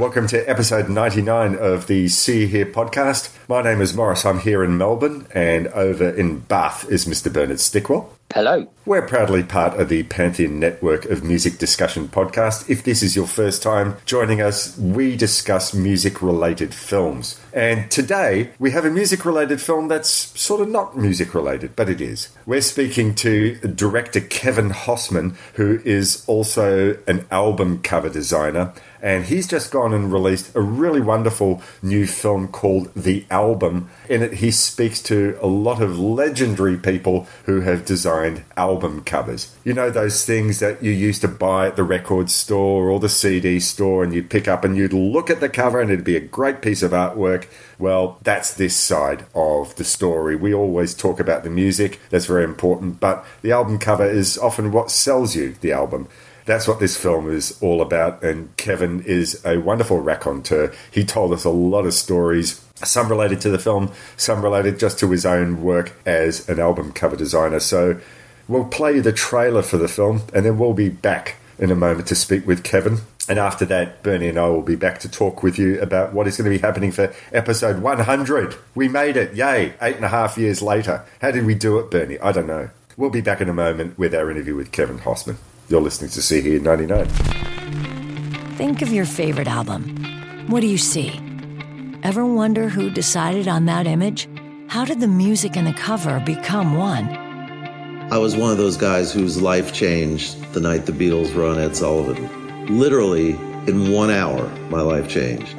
Welcome to episode 99 of the See Here Podcast. My name is Morris. I'm here in Melbourne, and over in Bath is Mr. Bernard Stickwell. Hello. We're proudly part of the Pantheon Network of Music Discussion Podcasts. If this is your first time joining us, we discuss music-related films. And today, we have a music-related film that's sort of not music-related, but it is. We're speaking to director Kevin Hosmann, who is also an album cover designer, and he's just gone and released a really wonderful new film called The Album. In it, he speaks to a lot of legendary people who have designed album covers. You know, those things that you used to buy at the record store or the CD store, and you'd pick up and you'd look at the cover and it'd be a great piece of artwork. Well, that's this side of the story. We always talk about the music. That's very important. But the album cover is often what sells you the album. That's what this film is all about, and Kevin is a wonderful raconteur. He told us a lot of stories, some related to the film, some related just to his own work as an album cover designer. So we'll play the trailer for the film, and then we'll be back in a moment to speak with Kevin. And after that, Bernie and I will be back to talk with you about what is going to be happening for episode 100. We made it, yay, 8.5 years later. How did we do it, Bernie? I don't know. We'll be back in a moment with our interview with Kevin Hosmann. You're listening to See Here 99. Think of your favorite album. What do you see? Ever wonder who decided on that image? How did the music and the cover become one? I was one of those guys whose life changed the night the Beatles were on Ed Sullivan. Literally, in 1 hour, my life changed.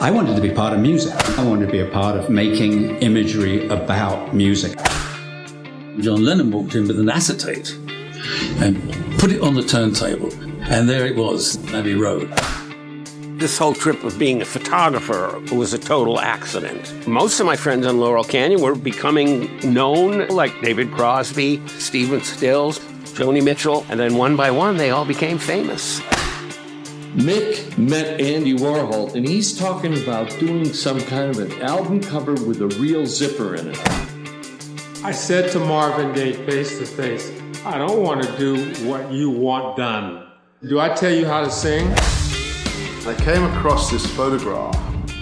I wanted to be part of music. I wanted to be a part of making imagery about music. John Lennon walked in with an acetate and put it on the turntable, and there it was, Abbey Road. This whole trip of being a photographer was a total accident. Most of my friends in Laurel Canyon were becoming known, like David Crosby, Stephen Stills, Joni Mitchell, and then one by one, they all became famous. Mick met Andy Warhol, and he's talking about doing some kind of an album cover with a real zipper in it. I said to Marvin Gaye face to face, I don't want to do what you want done. Do I tell you how to sing? I came across this photograph,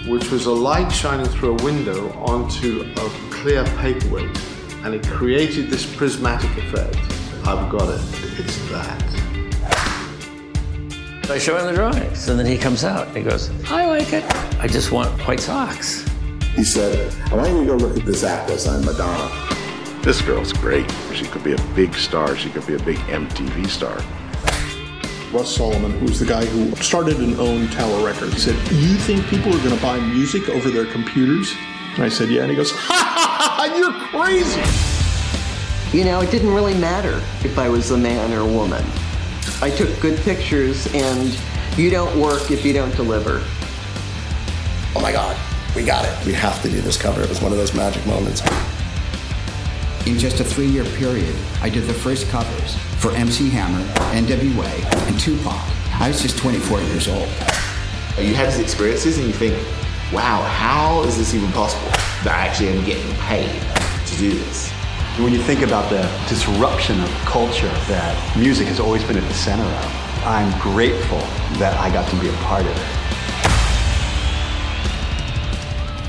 which was a light shining through a window onto a clear paperweight, and it created this prismatic effect. I've got it. It's that. I show him the drawings, and then he comes out and he goes, I like it. I just want white socks. He said, I want you to go look at this atlas on Madonna. This girl's great. She could be a big star. She could be a big MTV star. Russ Solomon, who's the guy who started and owned Tower Records, said, you think people are going to buy music over their computers? And I said, yeah. And he goes, ha, you're crazy. You know, it didn't really matter if I was a man or a woman. I took good pictures, and you don't work if you don't deliver. Oh my God, we got it. We have to do this cover. It was one of those magic moments. In just a 3-year period, I did the first covers for MC Hammer, N.W.A., and Tupac. I was just 24 years old. You have these experiences and you think, wow, how is this even possible? That I actually am getting paid to do this. When you think about the disruption of culture that music has always been at the center of, I'm grateful that I got to be a part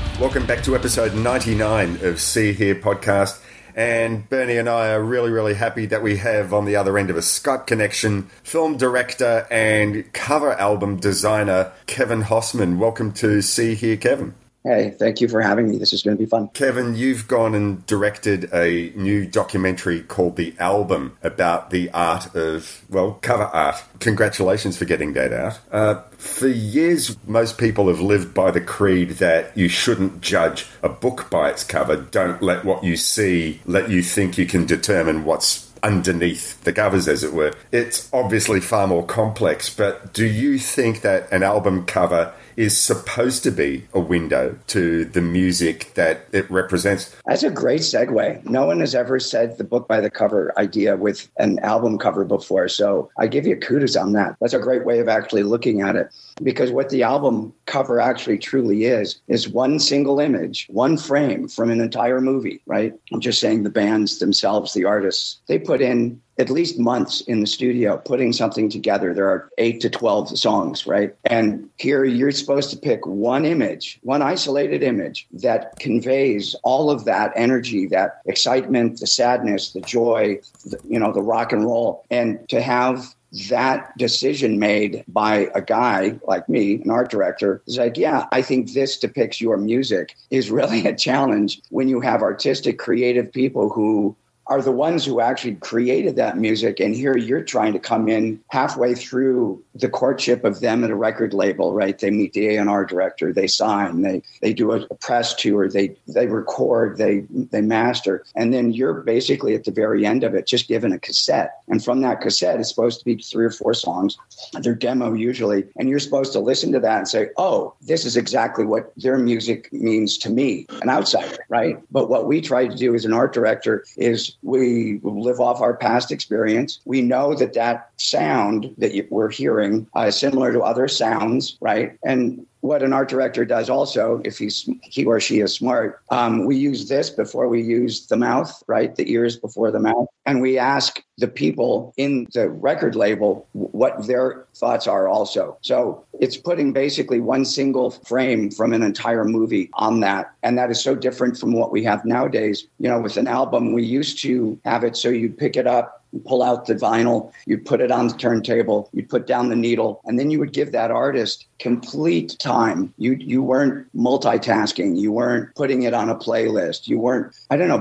of it. Welcome back to episode 99 of See Here Podcast. And Bernie and I are really, really happy that we have on the other end of a Skype connection, film director and cover album designer, Kevin Hosmann. Welcome to See Here, Kevin. Hey, thank you for having me. This is going to be fun. Kevin, you've gone and directed a new documentary called The Album about the art of, well, cover art. Congratulations for getting that out. For years, most people have lived by the creed that you shouldn't judge a book by its cover. Don't let what you see let you think you can determine what's underneath the covers, as it were. It's obviously far more complex, but do you think that an album cover is supposed to be a window to the music that it represents? That's a great segue. No one has ever said the book by the cover idea with an album cover before, so I give you kudos on that. That's a great way of actually looking at it, because what the album cover actually truly is one single image, one frame from an entire movie, right? I'm just saying the bands themselves, the artists, they put in at least months in the studio putting something together. There are 8 to 12 songs, right? And here you're supposed to pick one image, one isolated image that conveys all of that energy, that excitement, the sadness, the joy, the rock and roll. And to have that decision made by a guy like me, an art director, is like, yeah, I think this depicts your music, is really a challenge when you have artistic, creative people who are the ones who actually created that music. And here you're trying to come in halfway through the courtship of them at a record label, right? They meet the A&R director, they sign, they do a press tour, they record, they master. And then you're basically at the very end of it, just given a cassette. And from that cassette, it's supposed to be 3 or 4 songs, their demo usually. And you're supposed to listen to that and say, oh, this is exactly what their music means to me, an outsider, right? But what we try to do as an art director is we live off our past experience. We know that that sound that we're hearing is similar to other sounds, right? And what an art director does also, if he or she is smart, we use this before we use the mouth, right? The ears before the mouth. And we ask the people in the record label what their thoughts are also. So it's putting basically one single frame from an entire movie on that. And that is so different from what we have nowadays. You know, with an album, we used to have it so you'd pick it up, pull out the vinyl, you'd put it on the turntable, you'd put down the needle, and then you would give that artist complete time. You weren't multitasking. You weren't putting it on a playlist. You weren't,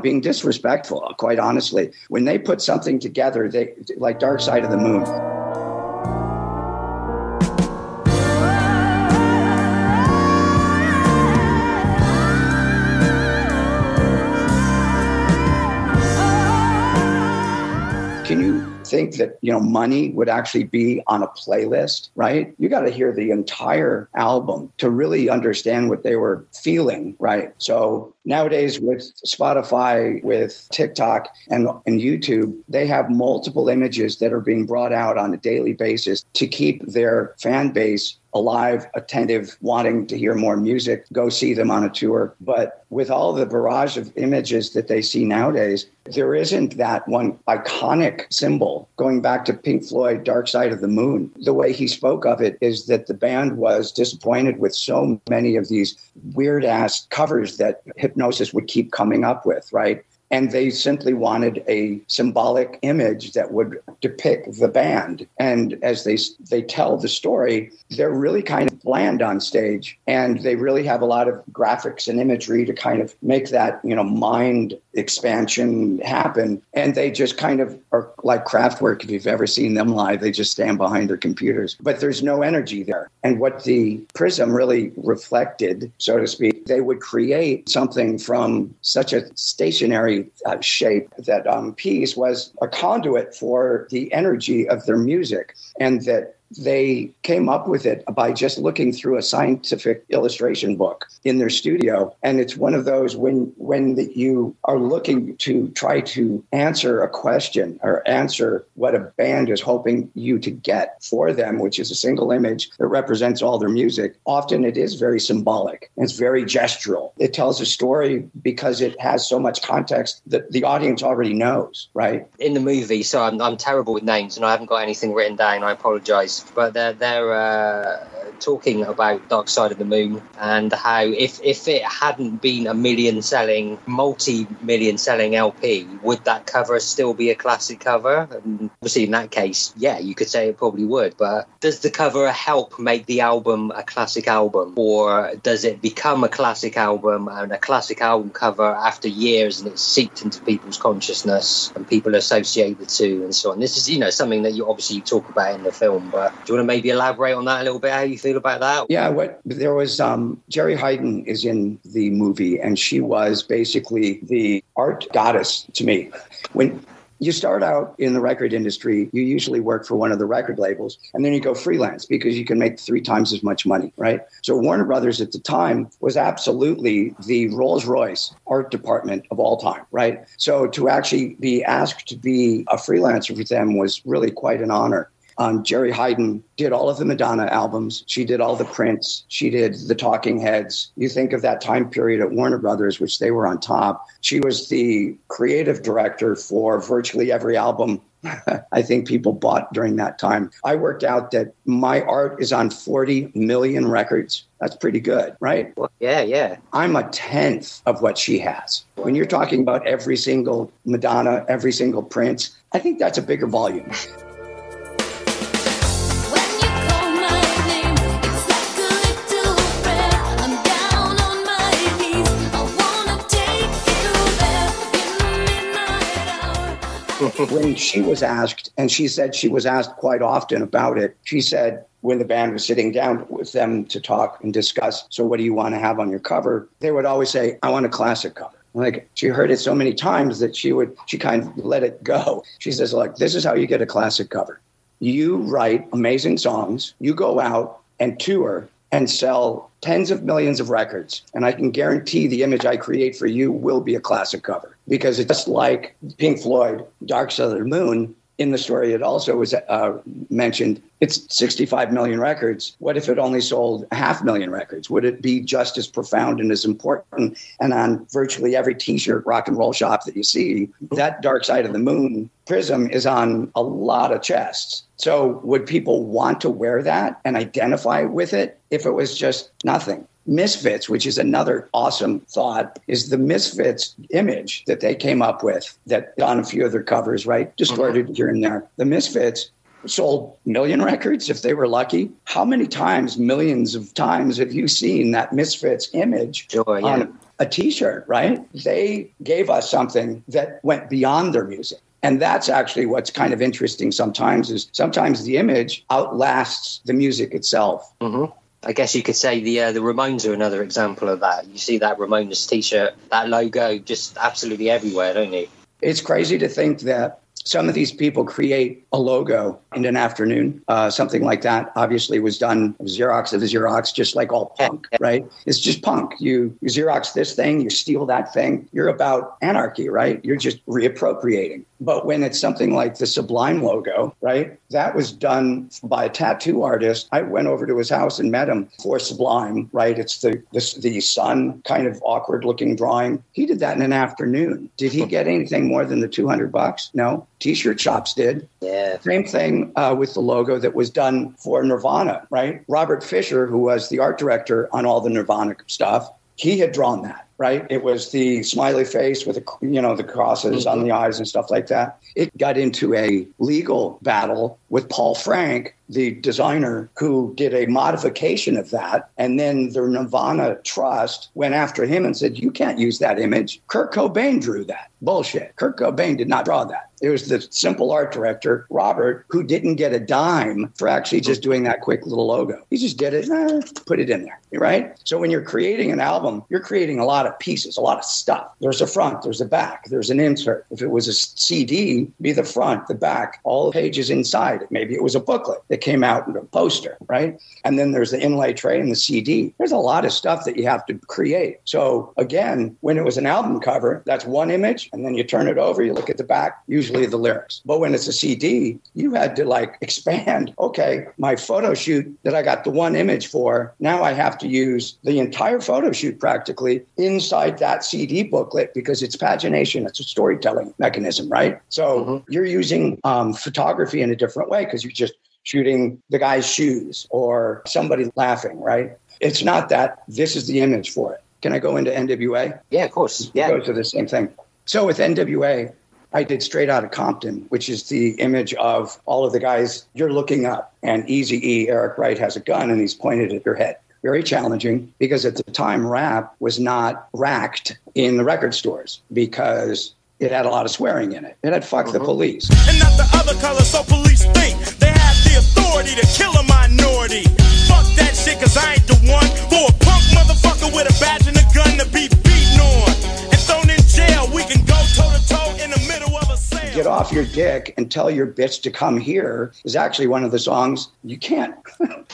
being disrespectful, quite honestly. When they put something together, they like Dark Side of the Moon. Can you think that, you know, Money would actually be on a playlist, right? You got to hear the entire album to really understand what they were feeling, right? So nowadays with Spotify, with TikTok and YouTube, they have multiple images that are being brought out on a daily basis to keep their fan base alive, attentive, wanting to hear more music, go see them on a tour. But with all the barrage of images that they see nowadays, there isn't that one iconic symbol. Going back to Pink Floyd, Dark Side of the Moon, the way he spoke of it is that the band was disappointed with so many of these weird-ass covers that Hypnosis would keep coming up with, right? And they simply wanted a symbolic image that would depict the band. And as they tell the story, they're really kind of bland on stage. And they really have a lot of graphics and imagery to kind of make that, you know, mind expansion happen. And they just kind of are like Kraftwerk. If you've ever seen them live, they just stand behind their computers. But there's no energy there. And what the Prism really reflected, so to speak, they would create something from such a stationary shape that piece was a conduit for the energy of their music, and that they came up with it by just looking through a scientific illustration book in their studio. And it's one of those when you are looking to try to answer a question or answer what a band is hoping you to get for them, which is a single image that represents all their music. Often it is very symbolic. It's very gestural. It tells a story because it has so much context that the audience already knows, right? In the movie, so I'm terrible with names and I haven't got anything written down. I apologize. But they're talking about Dark Side of the Moon and how if it hadn't been a multi-million selling LP, would that cover still be a classic cover? And obviously in that case, yeah, you could say it probably would. But does the cover help make the album a classic album, or does it become a classic album and a classic album cover after years and it's seeped into people's consciousness and people associate the two and so on? This is, you know, something that you obviously talk about in the film, but do you want to maybe elaborate on that a little bit, how you feel about that? Yeah, there was Jeri Heiden is in the movie, and she was basically the art goddess to me. When you start out in the record industry, you usually work for one of the record labels, and then you go freelance because you can make 3 times as much money, right? So Warner Brothers at the time was absolutely the Rolls-Royce art department of all time, right? So to actually be asked to be a freelancer for them was really quite an honor. Jeri Heiden did all of the Madonna albums. She did all the Prince. She did the Talking Heads. You think of that time period at Warner Brothers, which they were on top. She was the creative director for virtually every album I think people bought during that time. I worked out that my art is on 40 million records. That's pretty good, right? Well, yeah. I'm a 10th of what she has. When you're talking about every single Madonna, every single Prince, I think that's a bigger volume. When she was asked, and she said she was asked quite often about it, she said when the band was sitting down with them to talk and discuss, so what do you want to have on your cover? They would always say, I want a classic cover. Like, she heard it so many times that she kind of let it go. She says, look, this is how you get a classic cover. You write amazing songs, you go out and tour and sell tens of millions of records, and I can guarantee the image I create for you will be a classic cover. Because it's just like Pink Floyd, Dark Side of the Moon, in the story it also was mentioned, it's 65 million records. What if it only sold 500,000 records? Would it be just as profound and as important? And on virtually every T-shirt rock and roll shop that you see, that Dark Side of the Moon Prism is on a lot of chests. So would people want to wear that and identify with it if it was just nothing? Misfits, which is another awesome thought, is the Misfits image that they came up with that on a few of their covers, right? Distorted here and there. The Misfits sold million records if they were lucky. How many times, millions of times, have you seen that Misfits image on a T-shirt, right? They gave us something that went beyond their music. And that's actually what's kind of interesting sometimes is sometimes the image outlasts the music itself. Mm-hmm. I guess you could say the Ramones are another example of that. You see that Ramones T-shirt, that logo just absolutely everywhere, don't you? It's crazy to think that Some of these people create a logo in an afternoon. Something like that obviously was done with Xerox of the Xerox, just like all punk, right? It's just punk. You Xerox this thing, you steal that thing. You're about anarchy, right? You're just reappropriating. But when it's something like the Sublime logo, right, that was done by a tattoo artist. I went over to his house and met him for Sublime, right? It's the sun kind of awkward looking drawing. He did that in an afternoon. Did he get anything more than the $200? No. T-shirt shops did. Yeah. Same thing with the logo that was done for Nirvana, right? Robert Fisher, who was the art director on all the Nirvana stuff, he had drawn that, right? It was the smiley face with, the crosses on the eyes and stuff like that. It got into a legal battle with Paul Frank, the designer, who did a modification of that. And then the Nirvana Trust went after him and said, you can't use that image. Kurt Cobain drew that. Bullshit. Kurt Cobain did not draw that. It was the simple art director, Robert, who didn't get a dime for actually just doing that quick little logo. He just did it, put it in there, right? So when you're creating an album, you're creating a lot of pieces, a lot of stuff. There's a front, there's a back, there's an insert. If it was a CD, it'd be the front, the back, all the pages inside. Maybe it was a booklet that came out in a poster, right? And then there's the inlay tray and the CD. There's a lot of stuff that you have to create. So again, when it was an album cover, that's one image, and then you turn it over, you look at the back, usually the lyrics. But when it's a CD, you had to expand. Okay, my photo shoot that I got the one image for, now I have to use the entire photo shoot practically inside that CD booklet because it's pagination, it's a storytelling mechanism, right? So you're using photography in a different way because you're just shooting the guy's shoes or somebody laughing, right? It's not that this is the image for it. Can I go into N.W.A.? Yeah, of course. Yeah. Go to the same thing. So with N.W.A., I did Straight Outta Compton, which is the image of all of the guys you're looking up. And Eazy-E, Eric Wright, has a gun and he's pointed at your head. Very challenging because at the time rap was not racked in the record stores because it had a lot of swearing in it. It had fuck the police. And not the other color, so police think they have the authority to kill a minority. Fuck that shit, cause I ain't the one for a punk motherfucker with a badge and a gun to be beaten on and thrown in jail. We can go toe to toe in the middle of a sale. Get off your dick and tell your bitch to come here is actually one of the songs you can't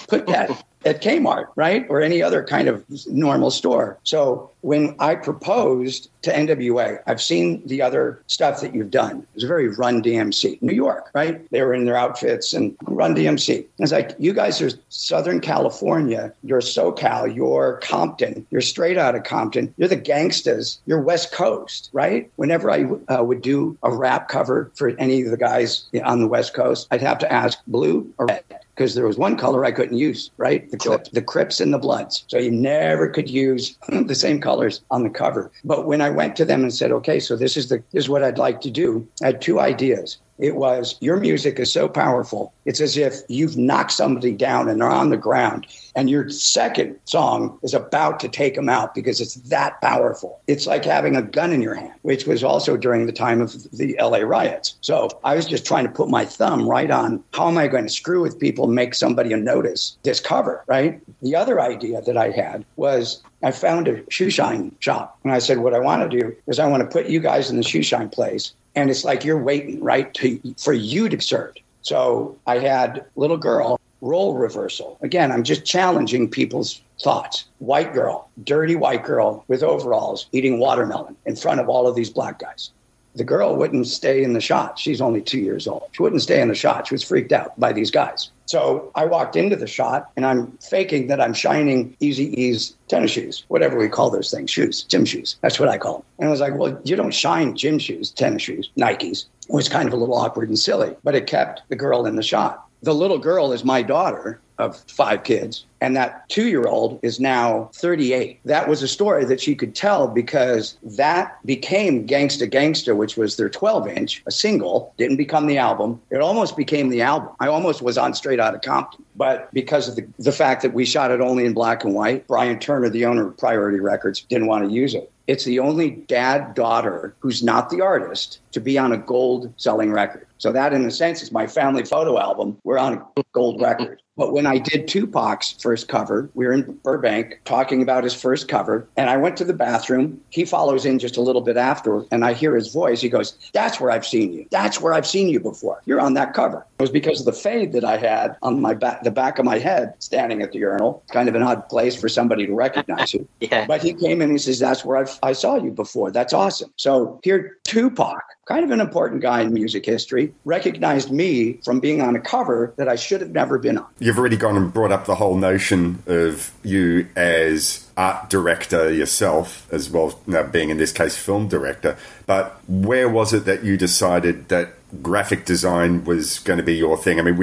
put that at Kmart, right? Or any other kind of normal store. So when I proposed to N.W.A., I've seen the other stuff that you've done. It was very Run DMC, New York, right? They were in their outfits and Run DMC. It's like, you guys are Southern California, you're SoCal, you're Compton, you're Straight Outta Compton, you're the gangsters, you're West Coast, right? Whenever I would do a rap cover for any of the guys on the West Coast, I'd have to ask blue or red, because there was one color I couldn't use, right? The Crips and the Bloods. So you never could use the same colors on the cover. But when I went to them and said, okay, so this is what I'd like to do, I had two ideas. It was, your music is so powerful. It's as if you've knocked somebody down and they're on the ground. And your second song is about to take them out because it's that powerful. It's like having a gun in your hand, which was also during the time of the LA riots. So I was just trying to put my thumb right on, how am I going to screw with people and make somebody notice this cover, right? The other idea that I had was, I found a shoeshine shop. And I said, what I want to do is I want to put you guys in the shoeshine place. And it's like you're waiting, right, for you to serve. So I had little girl, role reversal. Again, I'm just challenging people's thoughts. White girl, dirty white girl with overalls eating watermelon in front of all of these black guys. The girl wouldn't stay in the shot. She's only 2 years old. She wouldn't stay in the shot. She was freaked out by these guys. So I walked into the shot and I'm faking that I'm shining Eazy-E's tennis shoes, whatever we call those things, shoes, gym shoes. That's what I call them. And I was like, well, you don't shine gym shoes, tennis shoes, Nikes. It was kind of a little awkward and silly, but it kept the girl in the shot. The little girl is my daughter of 5 kids. And that 2-year-old is now 38. That was a story that she could tell because that became Gangsta Gangsta, which was their 12-inch, a single, didn't become the album. It almost became the album. I almost was on Straight Outta Compton. But because of the fact that we shot it only in black and white, Brian Turner, the owner of Priority Records, didn't want to use it. It's the only dad-daughter who's not the artist to be on a gold selling record. So that, in a sense, is my family photo album. We're on a gold record. But when I did Tupac's first cover, we were in Burbank talking about his first cover, and I went to the bathroom. He follows in just a little bit after, and I hear his voice. He goes, "That's where I've seen you. That's where I've seen you before. You're on that cover." It was because of the fade that I had on my the back of my head standing at the urinal. Kind of an odd place for somebody to recognize you. Yeah. But he came in and he says, "That's where I saw you before. That's awesome." So here, Tupac, kind of an important guy in music history, recognized me from being on a cover that I should have never been on. You've already gone and brought up the whole notion of you as art director yourself, as well now being in this case film director. But where was it that you decided that graphic design was going to be your thing? I mean,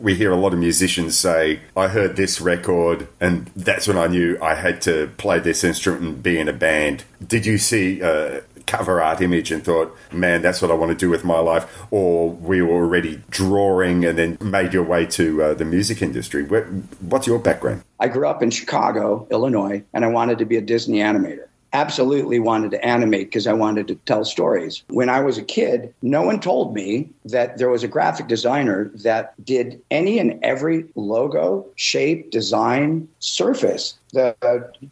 we hear a lot of musicians say, "I heard this record and that's when I knew I had to play this instrument and be in a band." Did you see cover art image and thought, "Man, that's what I want to do with my life"? Or we were already drawing and then made your way to the music industry? What's your background? I grew up in Chicago, Illinois, and I wanted to be a Disney animator. Absolutely wanted to animate because I wanted to tell stories. When I was a kid, no one told me that there was a graphic designer that did any and every logo, shape, design, surface, the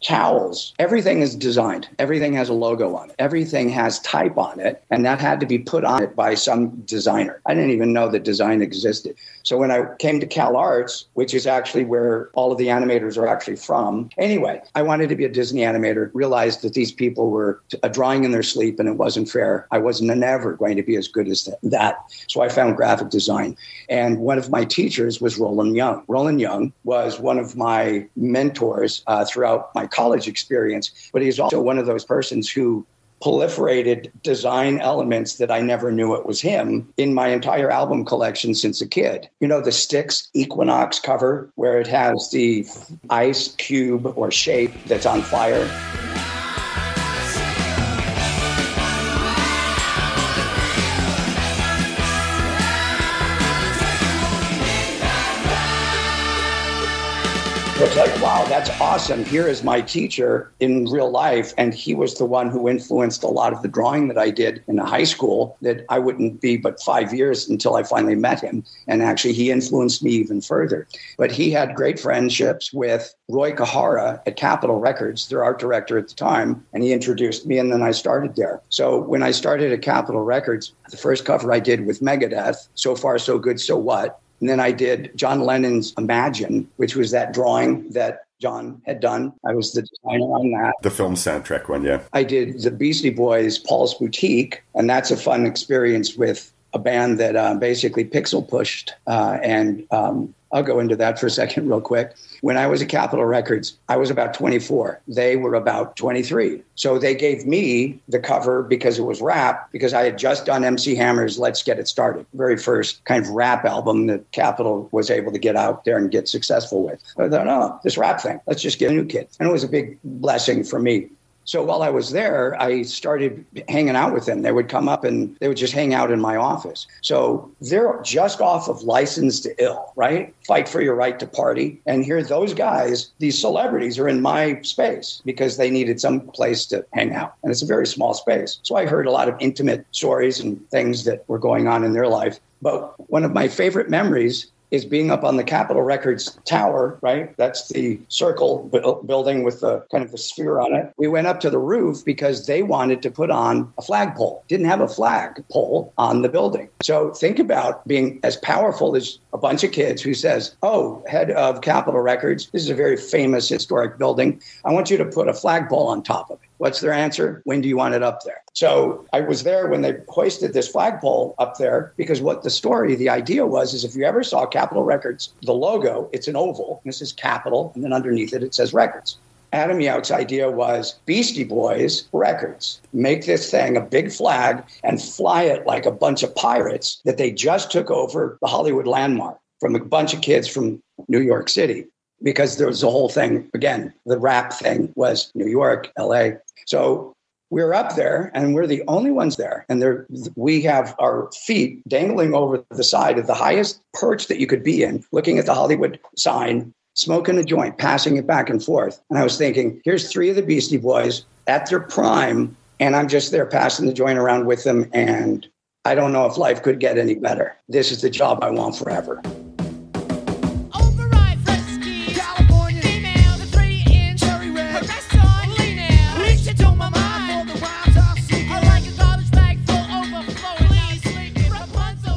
towels. Everything is designed. Everything has a logo on it. Everything has type on it. And that had to be put on it by some designer. I didn't even know that design existed. So when I came to Cal Arts, which is actually where all of the animators are actually from. Anyway, I wanted to be a Disney animator, realized that these people were drawing in their sleep and it wasn't fair. I was never going to be as good as that. So I found graphic design. And one of my teachers was Roland Young. Roland Young was one of my mentors throughout my college experience, but he's also one of those persons who proliferated design elements that I never knew it was him in my entire album collection since a kid. You know, the Styx Equinox cover where it has the ice cube or shape that's on fire? It's like, wow, that's awesome. Here is my teacher in real life. And he was the one who influenced a lot of the drawing that I did in high school that I wouldn't be but 5 years until I finally met him. And actually, he influenced me even further. But he had great friendships with Roy Kahara at Capitol Records, their art director at the time. And he introduced me, and then I started there. So when I started at Capitol Records, the first cover I did with Megadeth, So Far, So Good, So What? And then I did John Lennon's Imagine, which was that drawing that John had done. I was the designer on that. The film soundtrack one, yeah. I did the Beastie Boys, Paul's Boutique, and that's a fun experience with a band that basically pixel pushed. I'll go into that for a second real quick. When I was at Capitol Records, I was about 24. They were about 23. So they gave me the cover because it was rap, because I had just done MC Hammer's Let's Get It Started, very first kind of rap album that Capitol was able to get out there and get successful with. I thought, oh, this rap thing, let's just get a new kid. And it was a big blessing for me. So while I was there, I started hanging out with them. They would come up and they would just hang out in my office. So they're just off of License to Ill, right? Fight for Your Right to Party. And here those guys, these celebrities, are in my space because they needed some place to hang out. And it's a very small space. So I heard a lot of intimate stories and things that were going on in their life. But one of my favorite memories is being up on the Capitol Records tower, right? That's the circle building with the kind of the sphere on it. We went up to the roof because they wanted to put on a flagpole. Didn't have a flagpole on the building. So think about being as powerful as a bunch of kids who says, "Oh, head of Capitol Records, this is a very famous historic building. I want you to put a flagpole on top of it." What's their answer? "When do you want it up there?" So I was there when they hoisted this flagpole up there because what the idea was is if you ever saw Capitol Records, the logo, it's an oval. This is Capitol, and then underneath it, it says Records. Adam Yauch's idea was Beastie Boys Records. Make this thing a big flag and fly it like a bunch of pirates that they just took over the Hollywood landmark from a bunch of kids from New York City because there was the whole thing. Again, the rap thing was New York, LA. So we're up there and we're the only ones there. And there we have our feet dangling over the side of the highest perch that you could be in, looking at the Hollywood sign, smoking a joint, passing it back and forth. And I was thinking, here's three of the Beastie Boys at their prime. And I'm just there passing the joint around with them and I don't know if life could get any better. This is the job I want forever.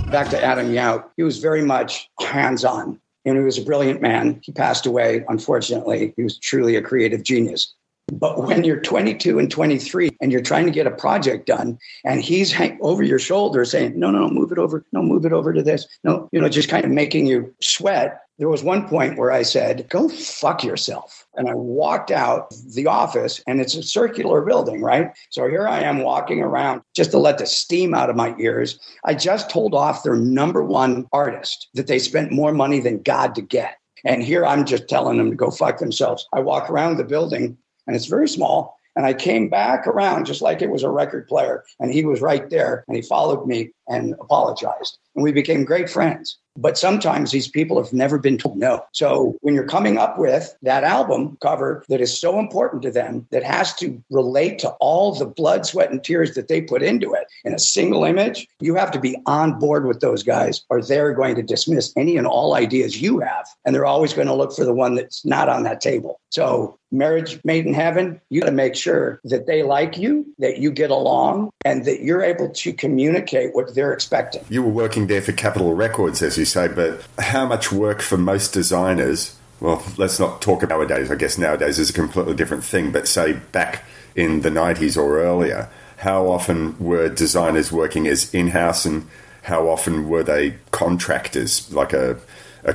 Back to Adam Yauch, he was very much hands-on, and he was a brilliant man. He passed away, unfortunately. He was truly a creative genius. But when you're 22 and 23 and you're trying to get a project done and he's over your shoulder saying, no, move it over. No, move it over to this. No, just kind of making you sweat. There was one point where I said, go fuck yourself. And I walked out the office, and it's a circular building, right? So here I am walking around just to let the steam out of my ears. I just told off their number one artist that they spent more money than God to get. And here I'm just telling them to go fuck themselves. I walk around the building. And it's very small. And I came back around just like it was a record player. And he was right there. And he followed me and apologized. And we became great friends. But sometimes these people have never been told no. So when you're coming up with that album cover that is so important to them, that has to relate to all the blood, sweat, and tears that they put into it in a single image, you have to be on board with those guys, or they're going to dismiss any and all ideas you have. And they're always going to look for the one that's not on that table. So marriage made in heaven, you got to make sure that they like you, that you get along, and that you're able to communicate what they're expecting. You were working there for Capitol Records, as you say, but how much work for most designers, well, let's not talk about nowadays, I guess nowadays is a completely different thing, but say back in the 90s or earlier, how often were designers working as in-house and how often were they contractors? Like a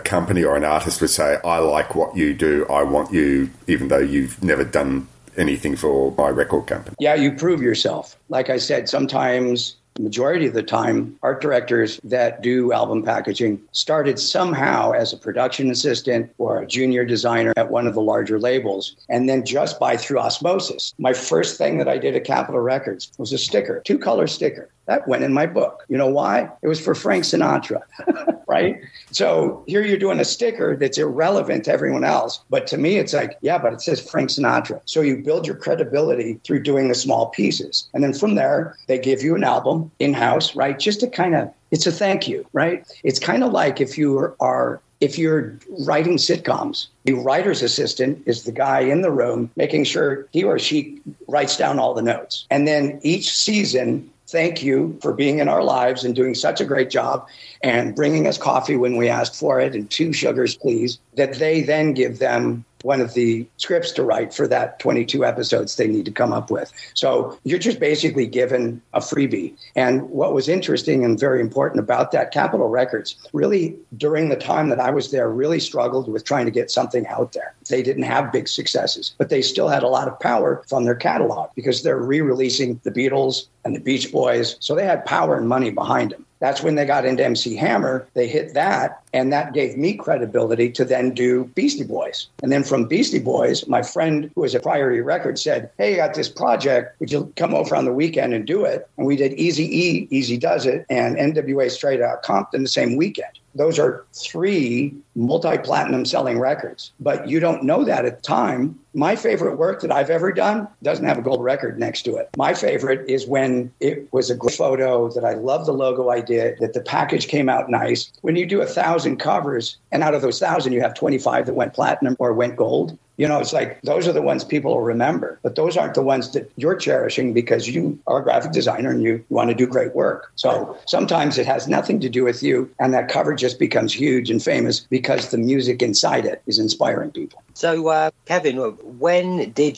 company or an artist would say, I like what you do, I want you, even though you've never done anything for my record company. Yeah, you prove yourself. Like I said, sometimes... majority of the time, art directors that do album packaging started somehow as a production assistant or a junior designer at one of the larger labels, and then just by through osmosis. My first thing that I did at Capitol Records was a sticker, 2-color sticker. That went in my book. You know why? It was for Frank Sinatra, right? So here you're doing a sticker that's irrelevant to everyone else. But to me, it's like, yeah, but it says Frank Sinatra. So you build your credibility through doing the small pieces. And then from there, they give you an album in-house, right? Just to kind of, it's a thank you, right? It's kind of like if you're writing sitcoms, the writer's assistant is the guy in the room making sure he or she writes down all the notes. And then each season... thank you for being in our lives and doing such a great job and bringing us coffee when we asked for it and 2 sugars, please, that they then give them one of the scripts to write for that 22 episodes they need to come up with. So you're just basically given a freebie. And what was interesting and very important about that, Capitol Records really during the time that I was there really struggled with trying to get something out there. They didn't have big successes, but they still had a lot of power from their catalog because they're re-releasing the Beatles and the Beach Boys. So they had power and money behind them. That's when they got into MC Hammer. They hit that, and that gave me credibility to then do Beastie Boys. And then from Beastie Boys, my friend who was at Priority Records said, hey, I got this project. Would you come over on the weekend and do it? And we did Eazy-E, Easy Does It, and N.W.A. Straight Outta Compton the same weekend. Those are 3 multi-platinum selling records, but you don't know that at the time. My favorite work that I've ever done doesn't have a gold record next to it. My favorite is when it was a great photo that I love the logo idea, that the package came out nice. When you do 1,000 covers and out of those 1,000, you have 25 that went platinum or went gold. It's like those are the ones people will remember, but those aren't the ones that you're cherishing because you are a graphic designer and you want to do great work. So sometimes it has nothing to do with you, and that cover just becomes huge and famous because the music inside it is inspiring people. So, Kevin, when did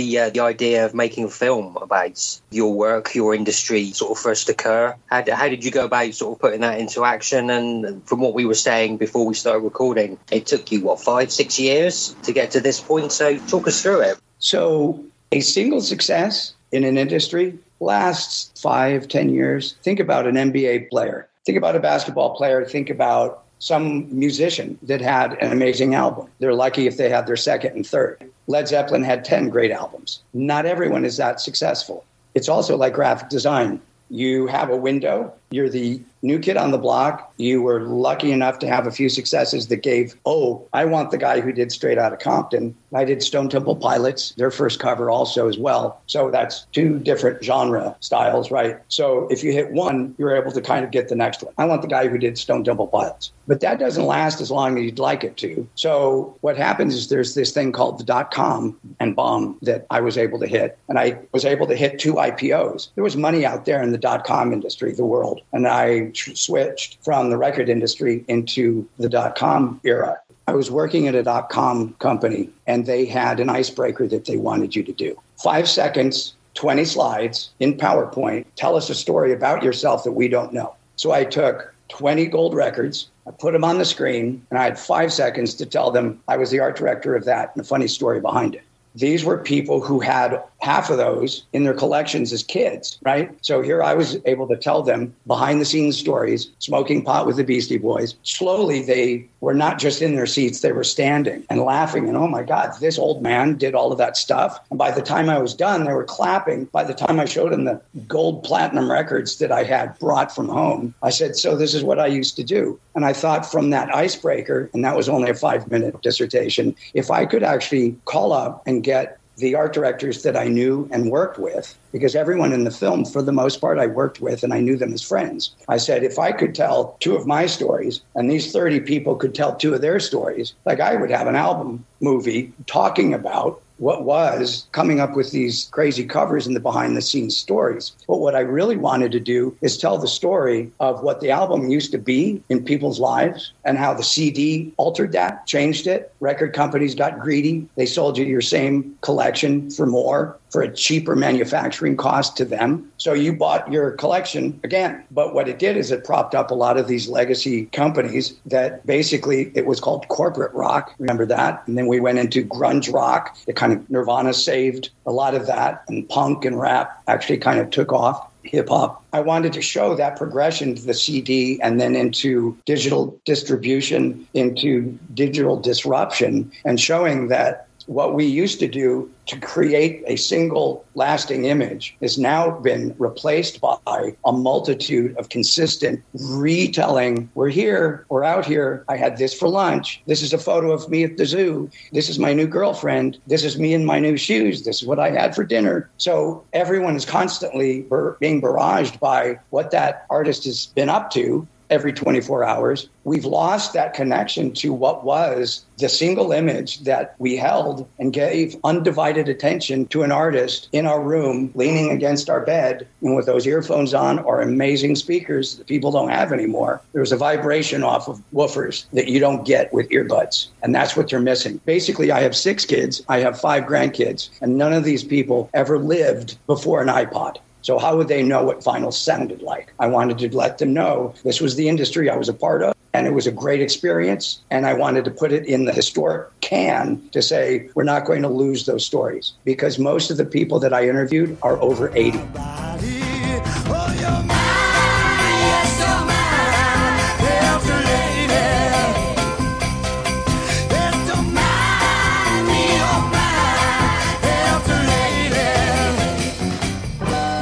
the idea of making a film about your work, your industry sort of first occur? How did you go about sort of putting that into action? And from what we were saying before we started recording, it took you, 5-6 years? To get to this point, so talk us through it. So a single success in an industry lasts 5-10 years. Think about an NBA player. Think about a basketball player. Think about some musician that had an amazing album. They're lucky if they had their second and third. Led Zeppelin had 10 great albums. Not everyone is that successful. It's also like graphic design. You have a window You're the new kid on the block. You were lucky enough to have a few successes that gave, oh, I want the guy who did Straight Outta Compton. I did Stone Temple Pilots, their first cover also as well. So that's two different genre styles, right? So if you hit one, you're able to kind of get the next one. I want the guy who did Stone Temple Pilots. But that doesn't last as long as you'd like it to. So what happens is there's this thing called the dot-com and bomb that I was able to hit. And I was able to hit two IPOs. There was money out there in the dot-com industry, the world. And I switched from the record industry into the dot-com era. I was working at a dot-com company, and they had an icebreaker that they wanted you to do. 5 seconds, 20 slides in PowerPoint. Tell us a story about yourself that we don't know. So I took 20 gold records. I put them on the screen, and I had 5 seconds to tell them I was the art director of that and a funny story behind it. These were people who had half of those in their collections as kids, right? So here I was able to tell them behind-the-scenes stories, smoking pot with the Beastie Boys. Slowly, they were not just in their seats, they were standing and laughing. And, oh, my God, this old man did all of that stuff. And by the time I was done, they were clapping. By the time I showed them the gold platinum records that I had brought from home, I said, so this is what I used to do. And I thought from that icebreaker, and that was only a 5-minute dissertation, if I could actually call up and get the art directors that I knew and worked with, because everyone in the film, for the most part, I worked with and I knew them as friends. I said, if I could tell two of my stories and these 30 people could tell two of their stories, like I would have an album movie talking about what was coming up with these crazy covers and the behind-the-scenes stories. But what I really wanted to do is tell the story of what the album used to be in people's lives and how the CD altered that, changed it. Record companies got greedy. They sold you your same collection for more, for a cheaper manufacturing cost to them. So you bought your collection again. But what it did is it propped up a lot of these legacy companies that basically, it was called corporate rock. Remember that? And then we went into grunge rock. It kind of, Nirvana saved a lot of that. And punk and rap actually kind of took off. Hip hop. I wanted to show that progression to the CD and then into digital distribution, into digital disruption, and showing that what we used to do to create a single lasting image has now been replaced by a multitude of consistent retelling. We're here, we're out here, I had this for lunch, this is a photo of me at the zoo, this is my new girlfriend, this is me in my new shoes, this is what I had for dinner. So everyone is constantly being barraged by what that artist has been up to every 24 hours. We've lost that connection to what was the single image that we held and gave undivided attention to an artist in our room, leaning against our bed, and with those earphones on or amazing speakers that people don't have anymore. There was a vibration off of woofers that you don't get with earbuds, and that's what they're missing. Basically, I have 6 kids, I have 5 grandkids, and none of these people ever lived before an iPod. So how would they know what vinyl sounded like? I wanted to let them know this was the industry I was a part of, and it was a great experience, and I wanted to put it in the historic can to say we're not going to lose those stories, because most of the people that I interviewed are over 80.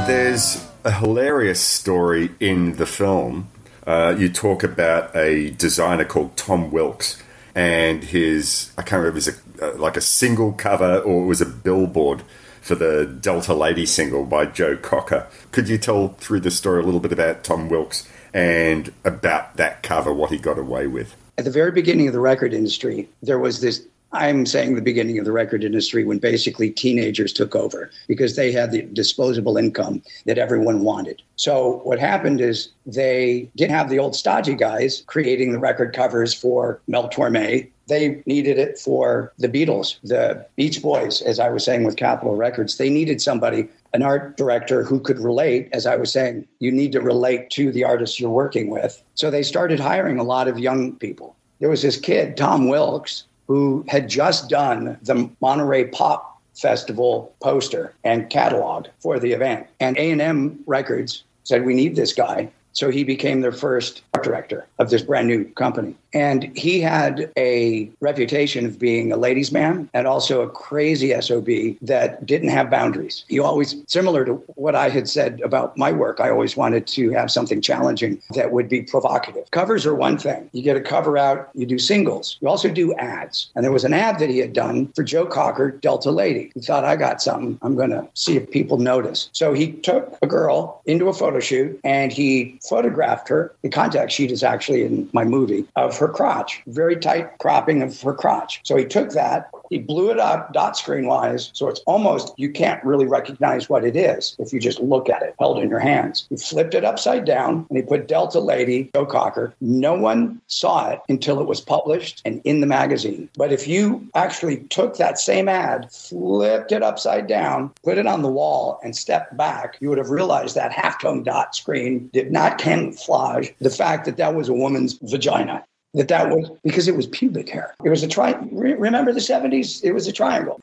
There's a hilarious story in the film. You talk about a designer called Tom Wilkes and his, I can't remember if it was like a single cover or it was a billboard for the Delta Lady single by Joe Cocker. Could you tell through the story a little bit about Tom Wilkes and about that cover, what he got away with? At the very beginning of the record industry, there was this, I'm saying the beginning of the record industry, when basically teenagers took over because they had the disposable income that everyone wanted. So what happened is they didn't have the old stodgy guys creating the record covers for Mel Torme. They needed it for the Beatles, the Beach Boys, as I was saying with Capitol Records. They needed somebody, an art director who could relate, as I was saying, you need to relate to the artists you're working with. So they started hiring a lot of young people. There was this kid, Tom Wilkes, who had just done the Monterey Pop Festival poster and catalog for the event. And A&M Records said, we need this guy. So he became their first art director of this brand new company. And he had a reputation of being a ladies' man and also a crazy SOB that didn't have boundaries. He always, similar to what I had said about my work, I always wanted to have something challenging that would be provocative. Covers are one thing. You get a cover out, you do singles. You also do ads. And there was an ad that he had done for Joe Cocker, Delta Lady. He thought, I got something. I'm going to see if people notice. So he took a girl into a photo shoot and he photographed her. The contact sheet is actually in my movie of her crotch, very tight cropping of her crotch. So he took that, he blew it up dot screen wise. So it's almost, you can't really recognize what it is if you just look at it held in your hands. He flipped it upside down and he put Delta Lady, Joe Cocker. No one saw it until it was published and in the magazine. But if you actually took that same ad, flipped it upside down, put it on the wall and stepped back, you would have realized that halftone dot screen did not camouflage the fact that that was a woman's vagina. That was because it was pubic hair. It was a remember the 70s? It was a triangle.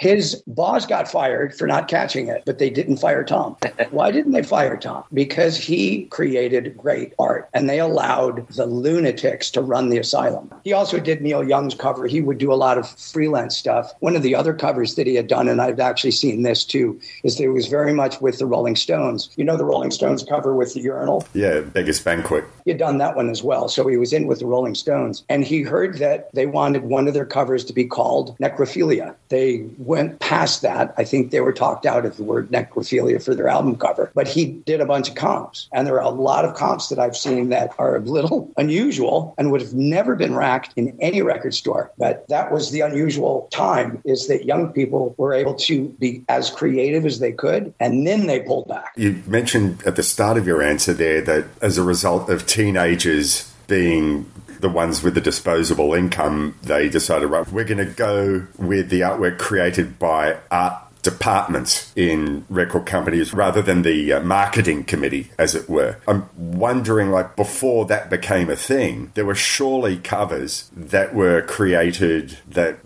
His boss got fired for not catching it, but they didn't fire Tom. Why didn't they fire Tom? Because he created great art and they allowed the lunatics to run the asylum. He also did Neil Young's cover. He would do a lot of freelance stuff. One of the other covers that he had done, and I've actually seen this too, is that it was very much with the Rolling Stones. You know the Rolling Stones cover with the urinal? Yeah, Biggest Banquet. He had done that one as well. So he was in with the Rolling Stones and he heard that they wanted one of their covers to be called necrophilia. They went past that. I think they were talked out of the word necrophilia for their album cover, but he did a bunch of comps. And there are a lot of comps that I've seen that are a little unusual and would have never been racked in any record store. But that was the unusual time, is that young people were able to be as creative as they could. And then they pulled back. You mentioned at the start of your answer there that as a result of teenagers being the ones with the disposable income, they decided, right, we're going to go with the artwork created by art departments in record companies rather than the marketing committee, as it were. I'm wondering, like, before that became a thing, there were surely covers that were created that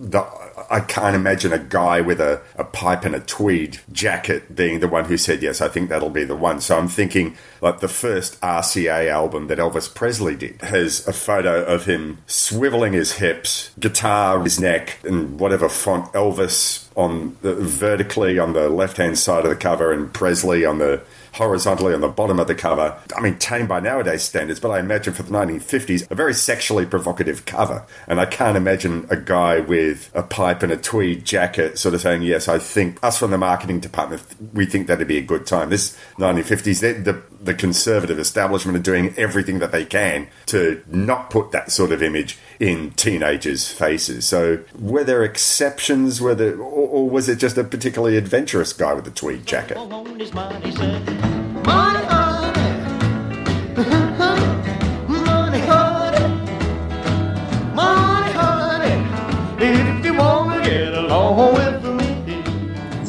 I can't imagine a guy with a pipe and a tweed jacket being the one who said, yes, I think that'll be the one. So I'm thinking, like, the first RCA album that Elvis Presley did has a photo of him swiveling his hips, guitar his neck, and whatever font, Elvis on the, vertically on the left-hand side of the cover and Presley on the horizontally on the bottom of the cover. I mean, tame by nowadays standards, but I imagine for the 1950s, a very sexually provocative cover. And I can't imagine a guy with a pipe and a tweed jacket sort of saying, yes, I think us from the marketing department, we think that'd be a good time. This 1950s, the conservative establishment are doing everything that they can to not put that sort of image in teenagers' faces. So were there exceptions, or was it just a particularly adventurous guy with a tweed jacket?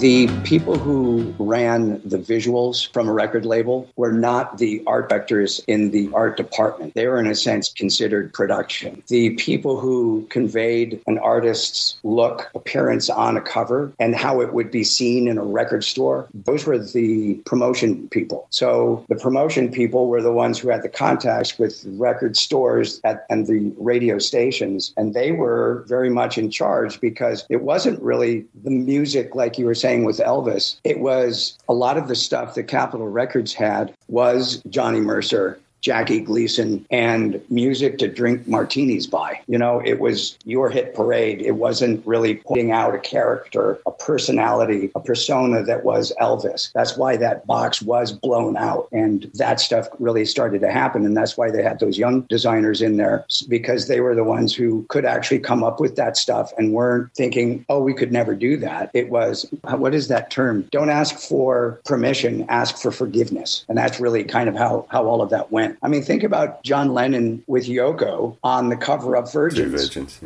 The people who ran the visuals from a record label were not the art directors in the art department. They were, in a sense, considered production. The people who conveyed an artist's look, appearance on a cover, and how it would be seen in a record store, those were the promotion people. So the promotion people were the ones who had the contacts with record stores and the radio stations, and they were very much in charge because it wasn't really the music like you were saying with Elvis. It was a lot of the stuff that Capitol Records had was Johnny Mercer, Jackie Gleason, and music to drink martinis by. You know, it was your hit parade. It wasn't really putting out a character, a personality, a persona that was Elvis. That's why that box was blown out. And that stuff really started to happen. And that's why they had those young designers in there, because they were the ones who could actually come up with that stuff and weren't thinking, oh, we could never do that. It was, what is that term? Don't ask for permission, ask for forgiveness. And that's really kind of how all of that went. moment. I mean, think about John Lennon with Yoko on the cover of Virgins. Two Virgins.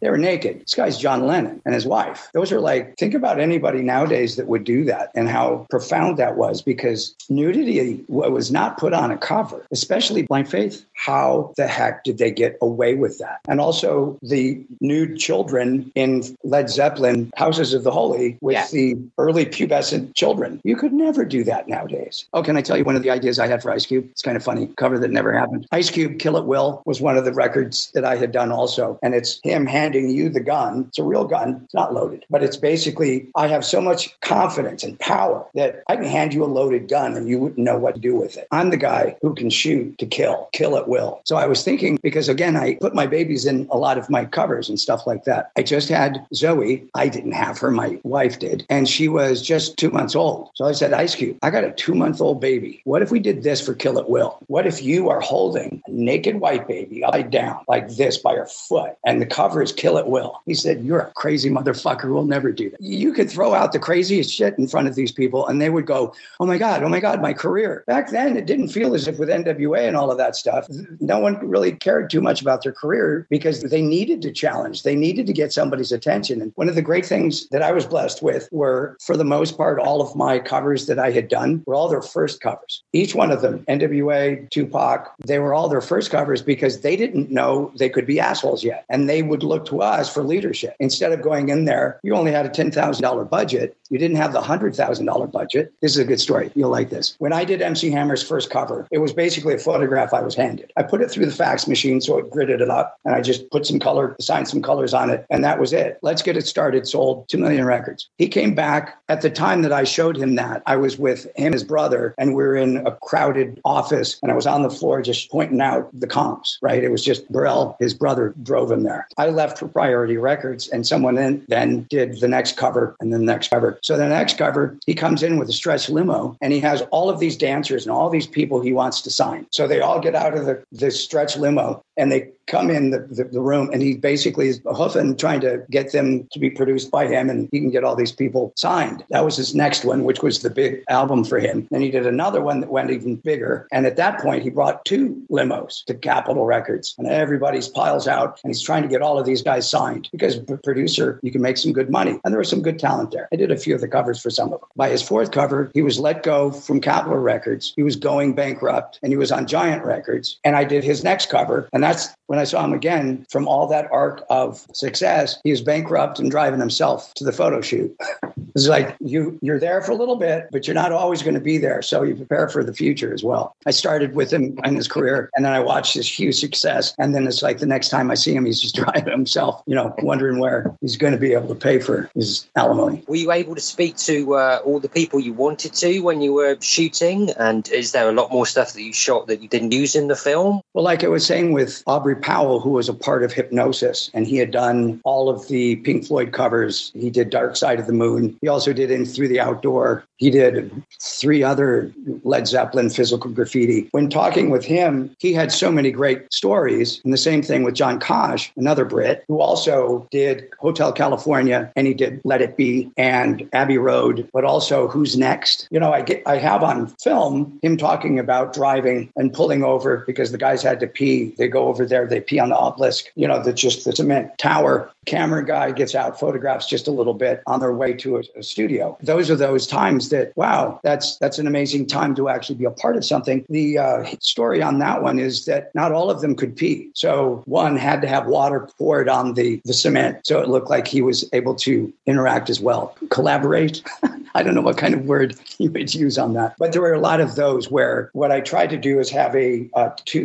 They were naked. This guy's John Lennon and his wife. Those are like, think about anybody nowadays that would do that and how profound that was, because nudity was not put on a cover, especially Blind Faith. How the heck did they get away with that? And also the nude children in Led Zeppelin, Houses of the Holy, with the early pubescent children. You could never do that nowadays. Oh, can I tell you one of the ideas I had for Ice Cube? It's kind of funny. Cover that never happened. Ice Cube, Kill It Will, was one of the records that I had done also. And it's him handing you the gun. It's a real gun. It's not loaded. But it's basically, I have so much confidence and power that I can hand you a loaded gun and you wouldn't know what to do with it. I'm the guy who can shoot to kill. Kill it will. So I was thinking, because again, I put my babies in a lot of my covers and stuff like that. I just had Zoe. I didn't have her. My wife did. And she was just 2 months old. So I said, Ice Cube, I got a 2-month-old baby. What if we did this for Kill It Will? What if you are holding a naked white baby upside down like this by her foot and the cover is Kill It Will? He said, you're a crazy motherfucker. We'll never do that. You could throw out the craziest shit in front of these people and they would go, oh my God, my career. Back then, it didn't feel as if with N.W.A. and all of that stuff, no one really cared too much about their career because they needed to challenge. They needed to get somebody's attention. And one of the great things that I was blessed with were, for the most part, all of my covers that I had done were all their first covers. Each one of them, N.W.A., Tupac, they were all their first covers because they didn't know they could be assholes yet. And they would look to us for leadership. Instead of going in there, you only had a $10,000 budget. You didn't have the $100,000 budget. This is a good story. You'll like this. When I did MC Hammer's first cover, it was basically a photograph I was handed. I put it through the fax machine, so it gridded it up. And I just put some color, assigned some colors on it. And that was it. Let's get it started. Sold 2 million records. He came back. At the time that I showed him that, I was with him, his brother, and we were in a crowded office. And I was on the floor just pointing out the comps, right? It was just Burrell, his brother, drove him there. I left for Priority Records and someone then did the next cover and then the next cover. So the next cover, he comes in with a stretch limo and he has all of these dancers and all these people he wants to sign. So they all get out of the stretch limo and they come in the room and he basically is hoofing, trying to get them to be produced by him and he can get all these people signed. That was his next one, which was the big album for him. Then he did another one that went even bigger. And at that point, he brought 2 limos to Capitol Records and everybody's piles out and he's trying to get all of these guys signed because producer, you can make some good money. And there was some good talent there. I did a few of the covers for some of them. By his 4th cover, he was let go from Capitol Records. He was going bankrupt and he was on Giant Records. And I did his next cover. And that's when I saw him again, from all that arc of success, he was bankrupt and driving himself to the photo shoot. It's like, you're there for a little bit, but you're not always going to be there. So you prepare for the future as well. I started with him in his career, and then I watched his huge success. And then it's like the next time I see him, he's just driving himself, wondering where he's going to be able to pay for his alimony. Were you able to speak to all the people you wanted to when you were shooting? And is there a lot more stuff that you shot that you didn't use in the film? Well, like I was saying with Aubrey Powell, who was a part of Hypnosis, and he had done all of the Pink Floyd covers. He did Dark Side of the Moon. He also did In Through the Outdoor. He did 3 other Led Zeppelin, Physical Graffiti. When talking with him, he had so many great stories. And the same thing with John Kosh, another Brit, who also did Hotel California, and he did Let It Be and Abbey Road, but also Who's Next? I have on film him talking about driving and pulling over because the guys had to pee. They go over there, they pee on the obelisk, the cement tower. Camera guy gets out, photographs just a little bit on their way to a studio. Those are those times that, wow, that's an amazing time to actually be a part of something. The story on that one is that not all of them could pee. So one had to have water poured on the cement. So it looked like he was able to interact as well. Collaborate. I don't know what kind of word you would use on that. But there were a lot of those where what I tried to do is have 2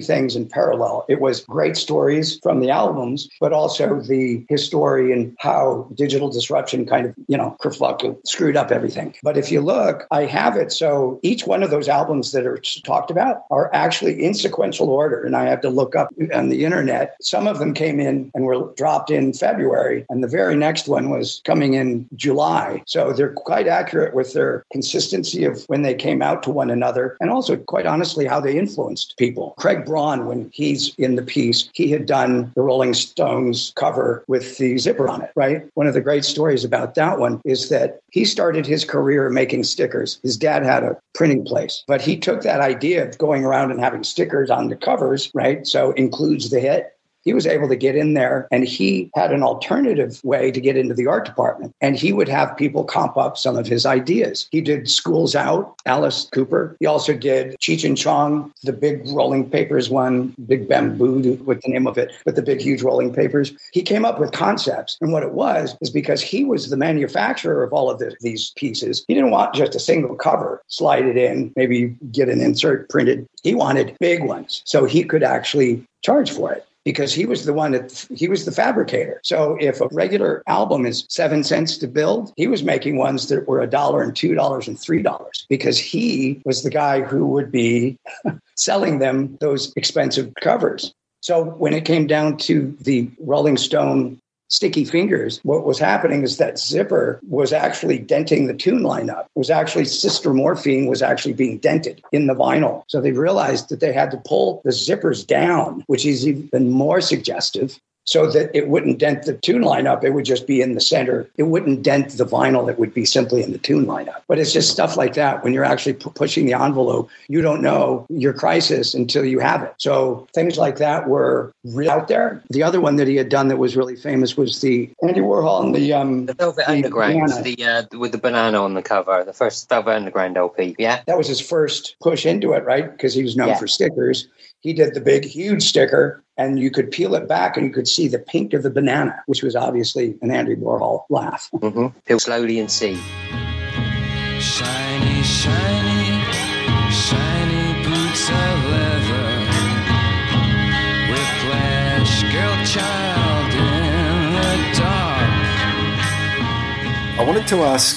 things in parallel. It was great stories from the albums, but also the history and how digital disruption kind of, kerfuckle screwed up everything. But if you look, I have it. So each one of those albums that are talked about are actually in sequential order. And I have to look up on the internet. Some of them came in and were dropped in February. And the very next one was coming in July. So they're quite accurate accurate was their consistency of when they came out to one another, and also, quite honestly, how they influenced people. Craig Braun, when he's in the piece, he had done the Rolling Stones cover with the zipper on it, right? One of the great stories about that one is that he started his career making stickers. His dad had a printing place, but he took that idea of going around and having stickers on the covers, right? So includes the hit. He was able to get in there, and he had an alternative way to get into the art department. And he would have people comp up some of his ideas. He did Schools Out, Alice Cooper. He also did Cheech and Chong, the big rolling papers one, Big Bamboo, what's the name of it, but the big, huge rolling papers. He came up with concepts. And what it was is because he was the manufacturer of all of these pieces, he didn't want just a single cover, slide it in, maybe get an insert printed. He wanted big ones so he could actually charge for it, because he was the one that he was the fabricator. So if a regular album is 7 cents to build, he was making ones that were $1 and $2 and $3 because he was the guy who would be selling them those expensive covers. So when it came down to the Rolling Stone Sticky Fingers, what was happening is that zipper was actually denting the tune lineup. It was actually sister morphine was actually being dented in the vinyl. So they realized that they had to pull the zippers down, which is even more suggestive, so that it wouldn't dent the tune lineup. It would just be in the center. It wouldn't dent the vinyl. It would be simply in the tune lineup. But it's just stuff like that. When you're actually pushing the envelope, you don't know your crisis until you have it. So things like that were really out there. The other one that he had done that was really famous was the Andy Warhol and the Velvet Underground, with the banana on the cover, the first Velvet Underground LP. Yeah. That was his first push into it, right? Because he was known for stickers. He did the big, huge sticker, and you could peel it back and you could see the pink of the banana, which was obviously an Andy Warhol laugh. Mm-hmm. Peel slowly and see. Shiny, shiny, shiny boots of leather. Whiplash, girl child in the dark. I wanted to ask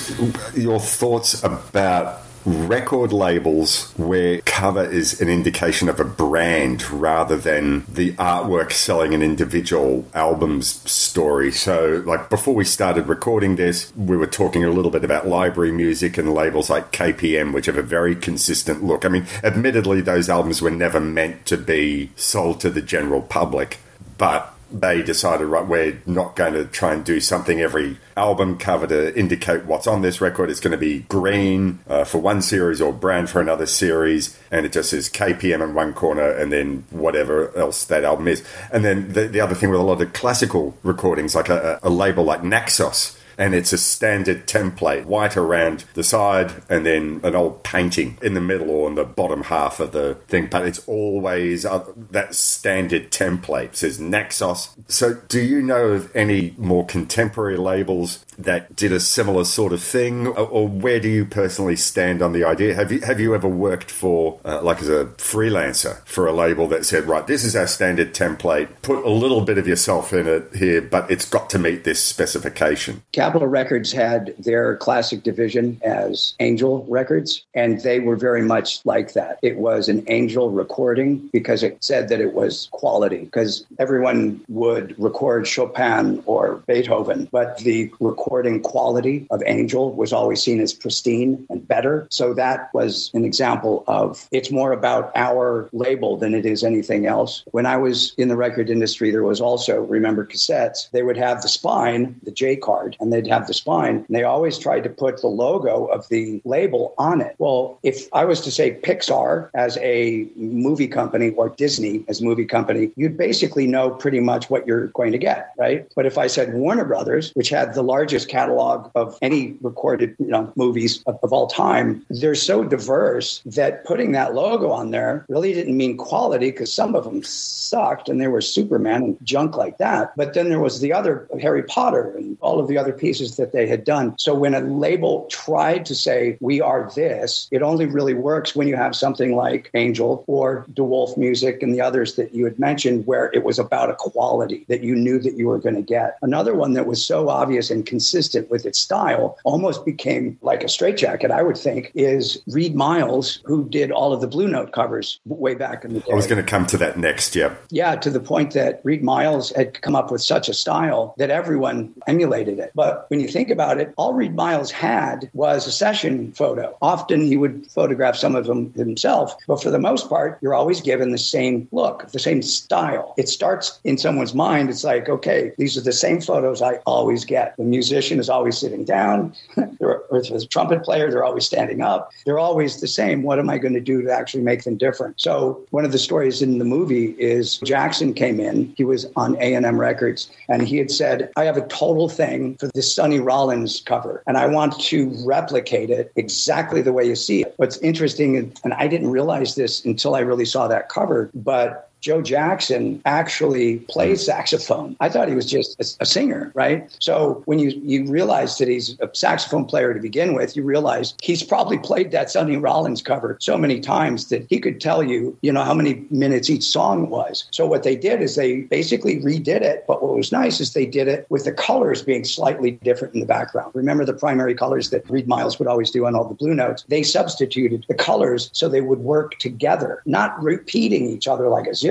your thoughts about record labels where cover is an indication of a brand rather than the artwork selling an individual album's story. So, like, before we started recording this, we were talking a little bit about library music and labels like KPM, which have a very consistent look. I mean, admittedly, those albums were never meant to be sold to the general public, but they decided, right, we're not going to try and do something every album cover to indicate what's on this record. It's going to be green for one series or brown for another series, and it just says KPM in one corner and then whatever else that album is. And then the other thing with a lot of classical recordings, like a label like Naxos, and it's a standard template, white around the side and then an old painting in the middle or on the bottom half of the thing. But it's always that standard template. It says Naxos. So do you know of any more contemporary labels that did a similar sort of thing? Or where do you personally stand on the idea? Have you ever worked for, like as a freelancer, for a label that said, right, this is our standard template. Put a little bit of yourself in it here, but it's got to meet this specification. Capitol Records had their classic division as Angel Records, and they were very much like that. It was an Angel recording because it said that it was quality, because everyone would record Chopin or Beethoven, but the recording quality of Angel was always seen as pristine and better. So that was an example of it's more about our label than it is anything else. When I was in the record industry, there was also, remember, cassettes. They would have the spine, the J card, and they'd have the spine, and they always tried to put the logo of the label on it. Well, if I was to say Pixar as a movie company or Disney as a movie company, you'd basically know pretty much what you're going to get, right? But if I said Warner Brothers, which had the largest catalog of any recorded movies of all time, they're so diverse that putting that logo on there really didn't mean quality, because some of them sucked and they were Superman and junk like that. But then there was the other Harry Potter and all of the other pieces that they had done. So when a label tried to say, we are this, it only really works when you have something like Angel or DeWolf Music and the others that you had mentioned, where it was about a quality that you knew that you were going to get. Another one that was so obvious and consistent inconsistent with its style, almost became like a straitjacket, I would think, is Reed Miles, who did all of the Blue Note covers way back in the day. I was going to come to that next, yeah. Yeah, to the point that Reed Miles had come up with such a style that everyone emulated it. But when you think about it, all Reed Miles had was a session photo. Often he would photograph some of them himself, but for the most part, you're always given the same look, the same style. It starts in someone's mind. It's like, okay, these are the same photos I always get. The musician is always sitting down. Or the trumpet player, they're always standing up. They're always the same. What am I going to do to actually make them different? So one of the stories in the movie is Jackson came in. He was on A&M Records, and he had said, I have a total thing for this Sonny Rollins cover, and I want to replicate it exactly the way you see it. What's interesting, and I didn't realize this until I really saw that cover, but Joe Jackson actually plays saxophone. I thought he was just a singer, right? So when you realize that he's a saxophone player to begin with, you realize he's probably played that Sonny Rollins cover so many times that he could tell you, you know, how many minutes each song was. So what they did is they basically redid it. But what was nice is they did it with the colors being slightly different in the background. Remember the primary colors that Reed Miles would always do on all the Blue Notes? They substituted the colors so they would work together, not repeating each other like a Xerox,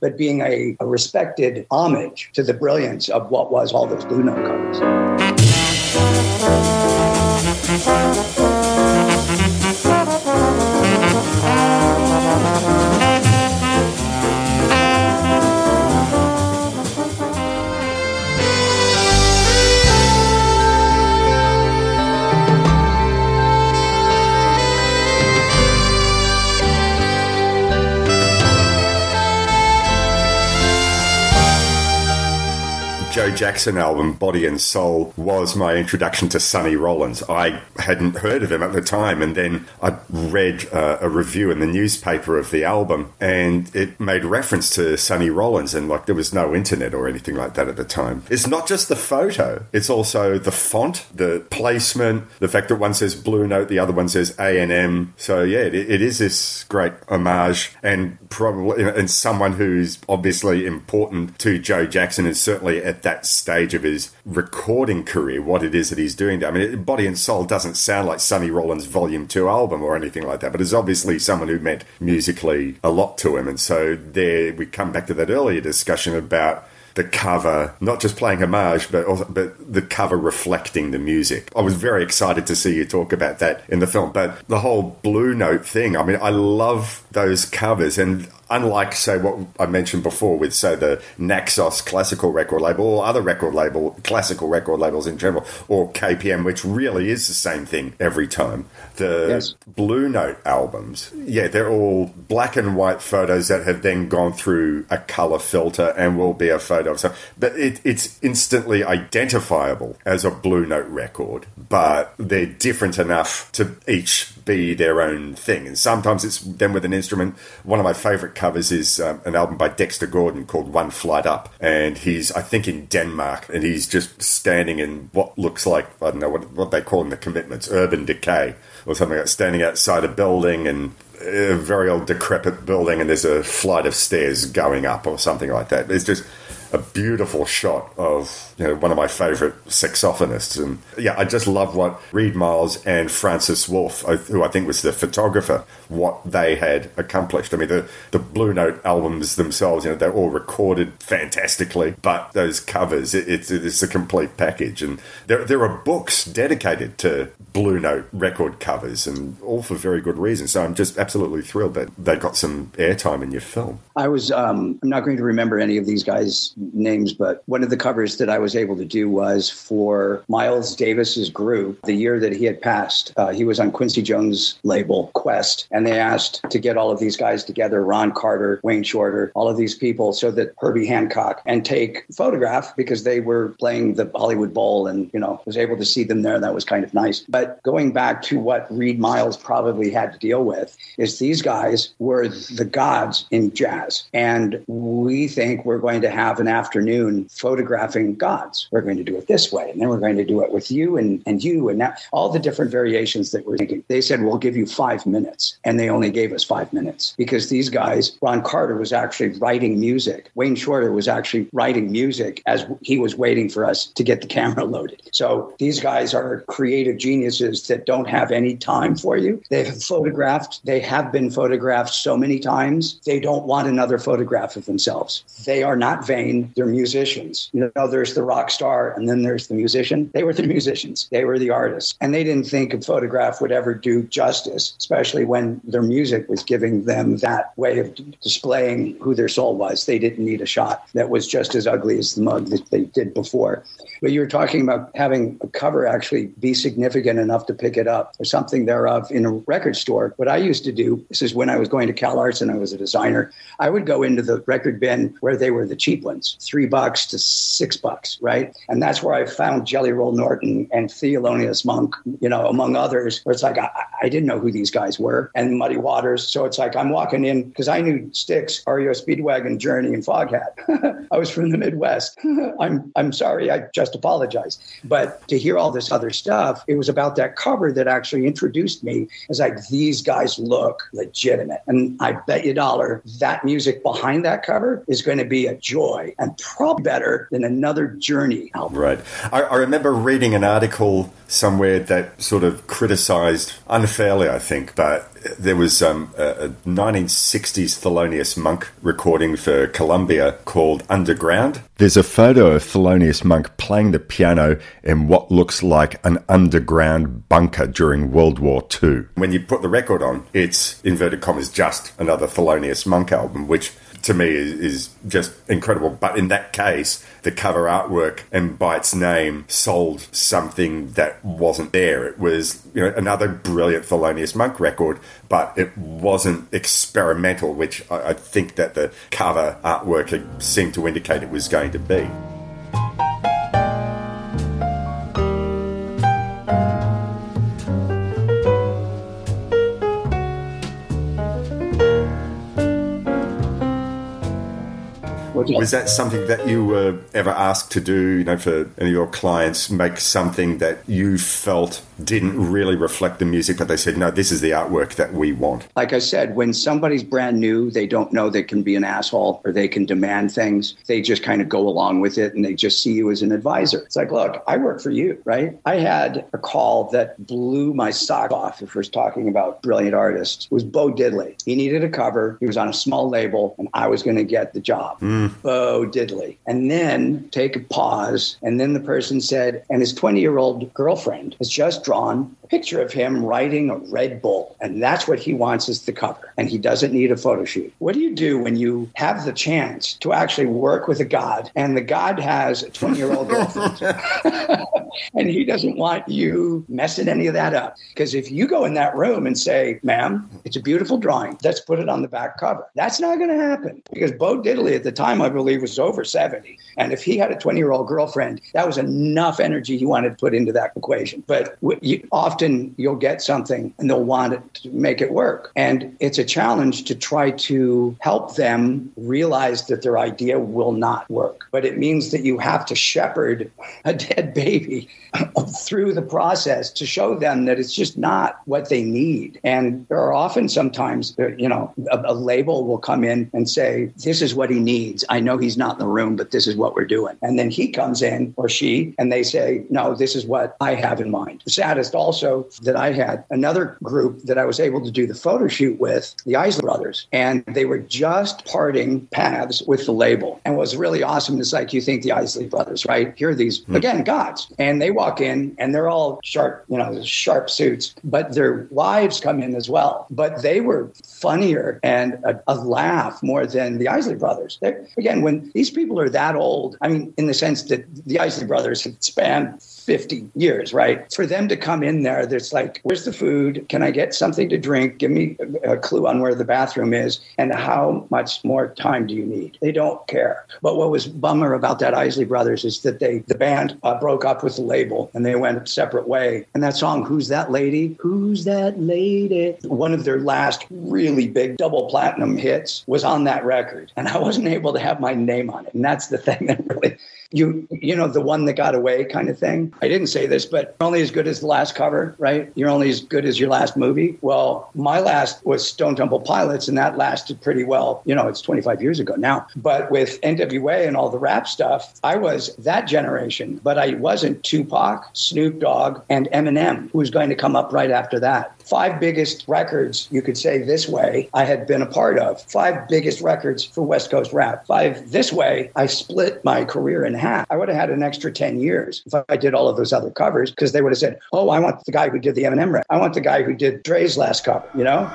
but being a respected homage to the brilliance of what was all those Blue Note covers. Joe Jackson album, Body and Soul, was my introduction to Sonny Rollins. I hadn't heard of him at the time, and then I read a review in the newspaper of the album, and it made reference to Sonny Rollins, and like there was no internet or anything like that at the time. It's not just the photo, it's also the font, the placement, the fact that one says Blue Note, the other one says A&M. So yeah, it is this great homage, and probably, and someone who's obviously important to Joe Jackson, and certainly at that stage of his recording career, what it is that he's doing. I mean, Body and Soul doesn't sound like Sonny Rollins' Volume 2 album or anything like that, but it's obviously someone who meant musically a lot to him. And so there, we come back to that earlier discussion about the cover, not just playing homage, but also, but the cover reflecting the music. I was very excited to see you talk about that in the film, but the whole Blue Note thing, I mean, I love those covers. And unlike, say, what I mentioned before with, say, the Naxos classical record label or other record label, classical record labels in general, or KPM, which really is the same thing every time. The yes. Blue Note albums, yeah, they're all black and white photos that have then gone through a color filter and will be a photo of something. But it's instantly identifiable as a Blue Note record, but they're different enough to each be their own thing. And sometimes it's them with an instrument. One of my favorite covers is an album by Dexter Gordon called One Flight Up, and he's, I think, in Denmark, and he's just standing in what looks like, I don't know what they call in the Commitments, urban decay or something like that, standing outside a building, and a very old decrepit building, and there's a flight of stairs going up or something like that. It's just a beautiful shot of, you know, one of my favorite saxophonists. And yeah, I just love what Reed Miles and Francis Wolff, who I think was the photographer, what they had accomplished. I mean, the Blue Note albums themselves, you know, they're all recorded fantastically, but those covers, it's a complete package. And there are books dedicated to Blue Note record covers, and all for very good reason. So I'm just absolutely thrilled that they got some airtime in your film. I was, I'm not going to remember any of these guys' names, but one of the covers that I was able to do was for Miles Davis's group. The year that he had passed, he was on Quincy Jones' label, Quest, and they asked to get all of these guys together, Ron Carter, Wayne Shorter, all of these people, so that Herbie Hancock, and take photograph, because they were playing the Hollywood Bowl, and, you know, was able to see them there. That was kind of nice. But going back to what Reed Miles probably had to deal with is these guys were the gods in jazz, and we think we're going to have an afternoon photographing gods. We're going to do it this way, and then we're going to do it with you and you and that, all the different variations that we're thinking. They said, we'll give you 5 minutes. And they only gave us 5 minutes because these guys, Ron Carter was actually writing music. Wayne Shorter was actually writing music as he was waiting for us to get the camera loaded. So these guys are creative geniuses that don't have any time for you. They have been photographed so many times. They don't want another photograph of themselves. They are not vain. They're musicians. You know, there's the rock star and then there's the musician. They were the musicians. They were the artists. And they didn't think a photograph would ever do justice, especially when their music was giving them that way of displaying who their soul was. They didn't need a shot that was just as ugly as the mug that they did before. But you were talking about having a cover actually be significant enough to pick it up or something thereof in a record store. What I used to do, this is when I was going to CalArts and I was a designer, I would go into the record bin where they were the cheap ones, $3 to $6, right? And that's where I found Jelly Roll Norton and Thelonious Monk, you know, among others, where it's like, I didn't know who these guys were, and Muddy Waters. So it's like I'm walking in because I knew Styx, REO Speedwagon, Journey, and Foghat. I was from the Midwest. I'm sorry, I just apologized. But to hear all this other stuff, it was about that cover that actually introduced me as like, these guys look legitimate. And I bet you $1 that music behind that cover is going to be a joy and probably better than another Journey album. Right. I remember reading an article somewhere that sort of criticized unfairly, I think, but there was a 1960s Thelonious Monk recording for Columbia called Underground. There's a photo of Thelonious Monk playing the piano in what looks like an underground bunker during World War II. When you put the record on, it's, inverted commas, just another Thelonious Monk album, which to me is just incredible. But in that case, the cover artwork and by its name sold something that wasn't there. It was, you know, another brilliant Thelonious Monk record, but it wasn't experimental, which I think that the cover artwork seemed to indicate it was going to be. Was that something that you were ever asked to do, you know, for any of your clients, make something that you felt didn't really reflect the music, but they said, no, this is the artwork that we want? Like I said, when somebody's brand new, they don't know, they can be an asshole or they can demand things. They just kind of go along with it and they just see you as an advisor. It's like, look, I work for you, right? I had a call that blew my sock off if we're talking about brilliant artists. It was Bo Diddley. He needed a cover. He was on a small label and I was going to get the job. Bo Diddley. And then take a pause. And then the person said, and his 20-year-old girlfriend has just drawn a picture of him riding a Red Bull. And that's what he wants as the cover. And he doesn't need a photo shoot. What do you do when you have the chance to actually work with a god and the god has a 20-year-old girlfriend? And he doesn't want you messing any of that up. Because if you go in that room and say, ma'am, it's a beautiful drawing, let's put it on the back cover. That's not going to happen. Because Bo Diddley at the time, I believe, was over 70. And if he had a 20-year-old girlfriend, that was enough energy he wanted to put into that equation. But often you'll get something and they'll want it to make it work. And it's a challenge to try to help them realize that their idea will not work. But it means that you have to shepherd a dead baby through the process to show them that it's just not what they need. And there are often sometimes, you know, a label will come in and say, this is what he needs. I know he's not in the room, but this is what we're doing. And then he comes in, or she, and they say, no, this is what I have in mind. The saddest also that I had another group that I was able to do the photo shoot with, the Isley Brothers, and they were just parting paths with the label. And what's really awesome is, like, you think the Isley Brothers, right? Here are these, again, gods. And they walk in and they're all sharp, you know, sharp suits, but their wives come in as well. But they were funnier and a laugh more than the Isley Brothers. Again, when these people are that old, I mean, in the sense that the Isley Brothers had spanned 50 years, right? For them to come in there, it's like, where's the food? Can I get something to drink? Give me a clue on where the bathroom is, and how much more time do you need? They don't care. But what was bummer about that Isley Brothers is that the band broke up with the label, and they went a separate way. And that song, Who's That Lady? Who's that lady? One of their last really big double platinum hits was on that record, and I wasn't able to have my name on it. And that's the thing that really... You know, the one that got away kind of thing. I didn't say this, but you're only as good as the last cover, right? You're only as good as your last movie. Well, my last was Stone Temple Pilots, and that lasted pretty well. You know, it's 25 years ago now. But with N.W.A. and all the rap stuff, I was that generation, but I wasn't Tupac, Snoop Dogg, and Eminem, who was going to come up right after that. 5 biggest records, you could say this way, I had been a part of. 5 biggest records for West Coast rap. 5 this way, I split my career in half. I would have had an extra 10 years if I did all of those other covers, because they would have said, oh, I want the guy who did the Eminem record. I want the guy who did Dre's last cover, you know?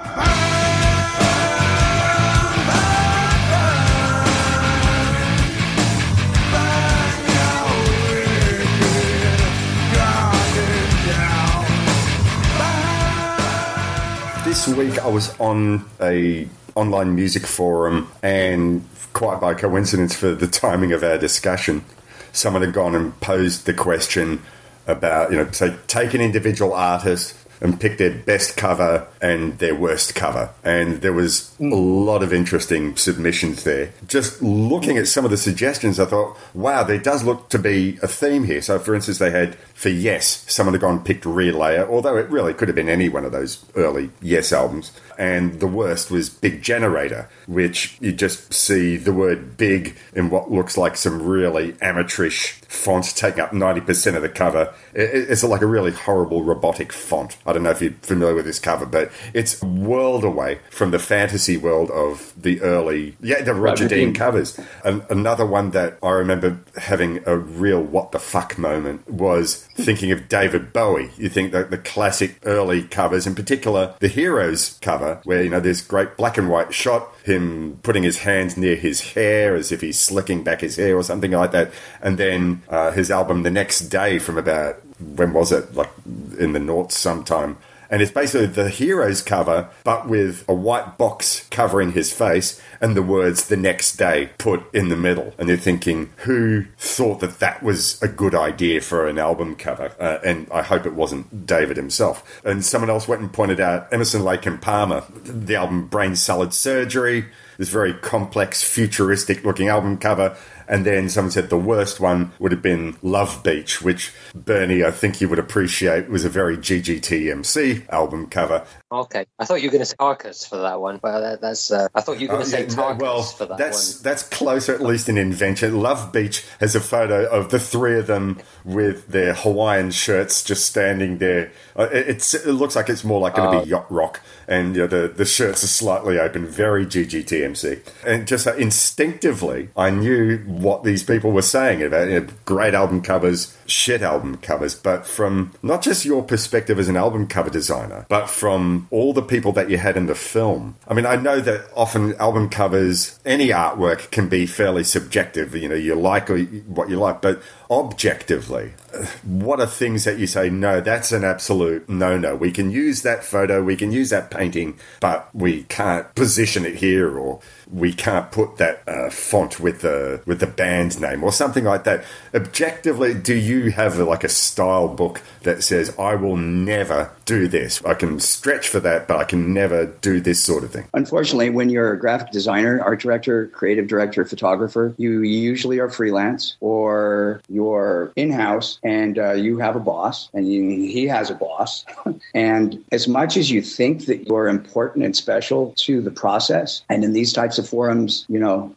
This week I was on a online music forum, and quite by coincidence for the timing of our discussion, someone had gone and posed the question about, you know, so take an individual artist and pick their best cover and their worst cover. And there was a lot of interesting submissions there. Just looking at some of the suggestions, I thought, wow, there does look to be a theme here. So, for instance, they had for Yes, someone had gone and picked Relayer, although it really could have been any one of those early Yes albums. And the worst was Big Generator, which you just see the word big in what looks like some really amateurish fonts taking up 90% of the cover. It's like a really horrible robotic font. I don't know if you're familiar with this cover, but it's a world away from the fantasy world of the early, the Roger Dean covers. And another one that I remember having a real what the fuck moment was thinking of David Bowie. You think that the classic early covers, in particular the Heroes cover, where, you know, this great black and white shot, him putting his hands near his hair as if he's slicking back his hair or something like that. And then his album the next day from about, when was it? Like in the noughts sometime. And it's basically the Heroes cover, but with a white box covering his face and the words the next day put in the middle. And they're thinking, who thought that that was a good idea for an album cover? And I hope it wasn't David himself. And someone else went and pointed out Emerson, Lake and Palmer, the album Brain Salad Surgery, this very complex, futuristic looking album cover. And then someone said the worst one would have been Love Beach, which, Bernie, I think you would appreciate was a very GGTMC album cover. Okay. I thought you were going to say Tarkus for that one. Well, I thought you were going to say Tarkus for that one. That's closer, at least in invention. Love Beach has a photo of the three of them with their Hawaiian shirts just standing there. It looks like it's more like going to be yacht rock. And, you know, the shirts are slightly open, very GGTMC. And just instinctively, I knew what these people were saying about, you know, great album covers, shit album covers. But from not just your perspective as an album cover designer, but from all the people that you had in the film. I mean, I know that often album covers, any artwork can be fairly subjective. You know, you like what you like, but objectively, what are things that you say, no, that's an absolute no-no. We can use that photo, we can use that painting, but we can't position it here, or we can't put that font with the band name or something like that. Objectively, do you have like a style book that says, I will never do this? I can stretch for that, but I can never do this sort of thing. Unfortunately, when you're a graphic designer, art director, creative director, photographer, you usually are freelance or you're in-house, and you have a boss, and he has a boss. And as much as you think that you're important and special to the process, and in these types of forums, you know,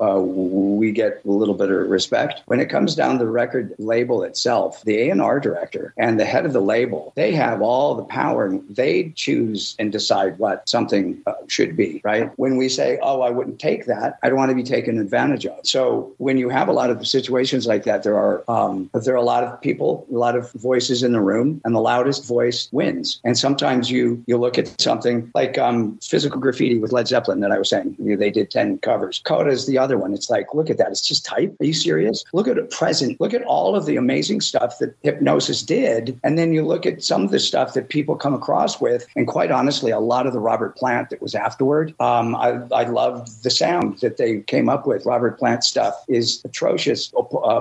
we get a little bit of respect. When it comes down to the record label itself, the A&R director and the head of the label, they have all the power power. They choose and decide what something should be, right? When we say, oh, I wouldn't take that, I don't want to be taken advantage of. So when you have a lot of situations like that, there are a lot of people, a lot of voices in the room, and the loudest voice wins. And sometimes you look at something like Physical Graffiti with Led Zeppelin that I was saying. They did 10 covers. Coda is the other one. It's like, look at that. It's just type. Are you serious? Look at it present. Look at all of the amazing stuff that Hypnosis did. And then you look at some of the stuff that people come across with. And quite honestly, a lot of the Robert Plant that was afterward, I loved the sound that they came up with. Robert Plant stuff is atrocious,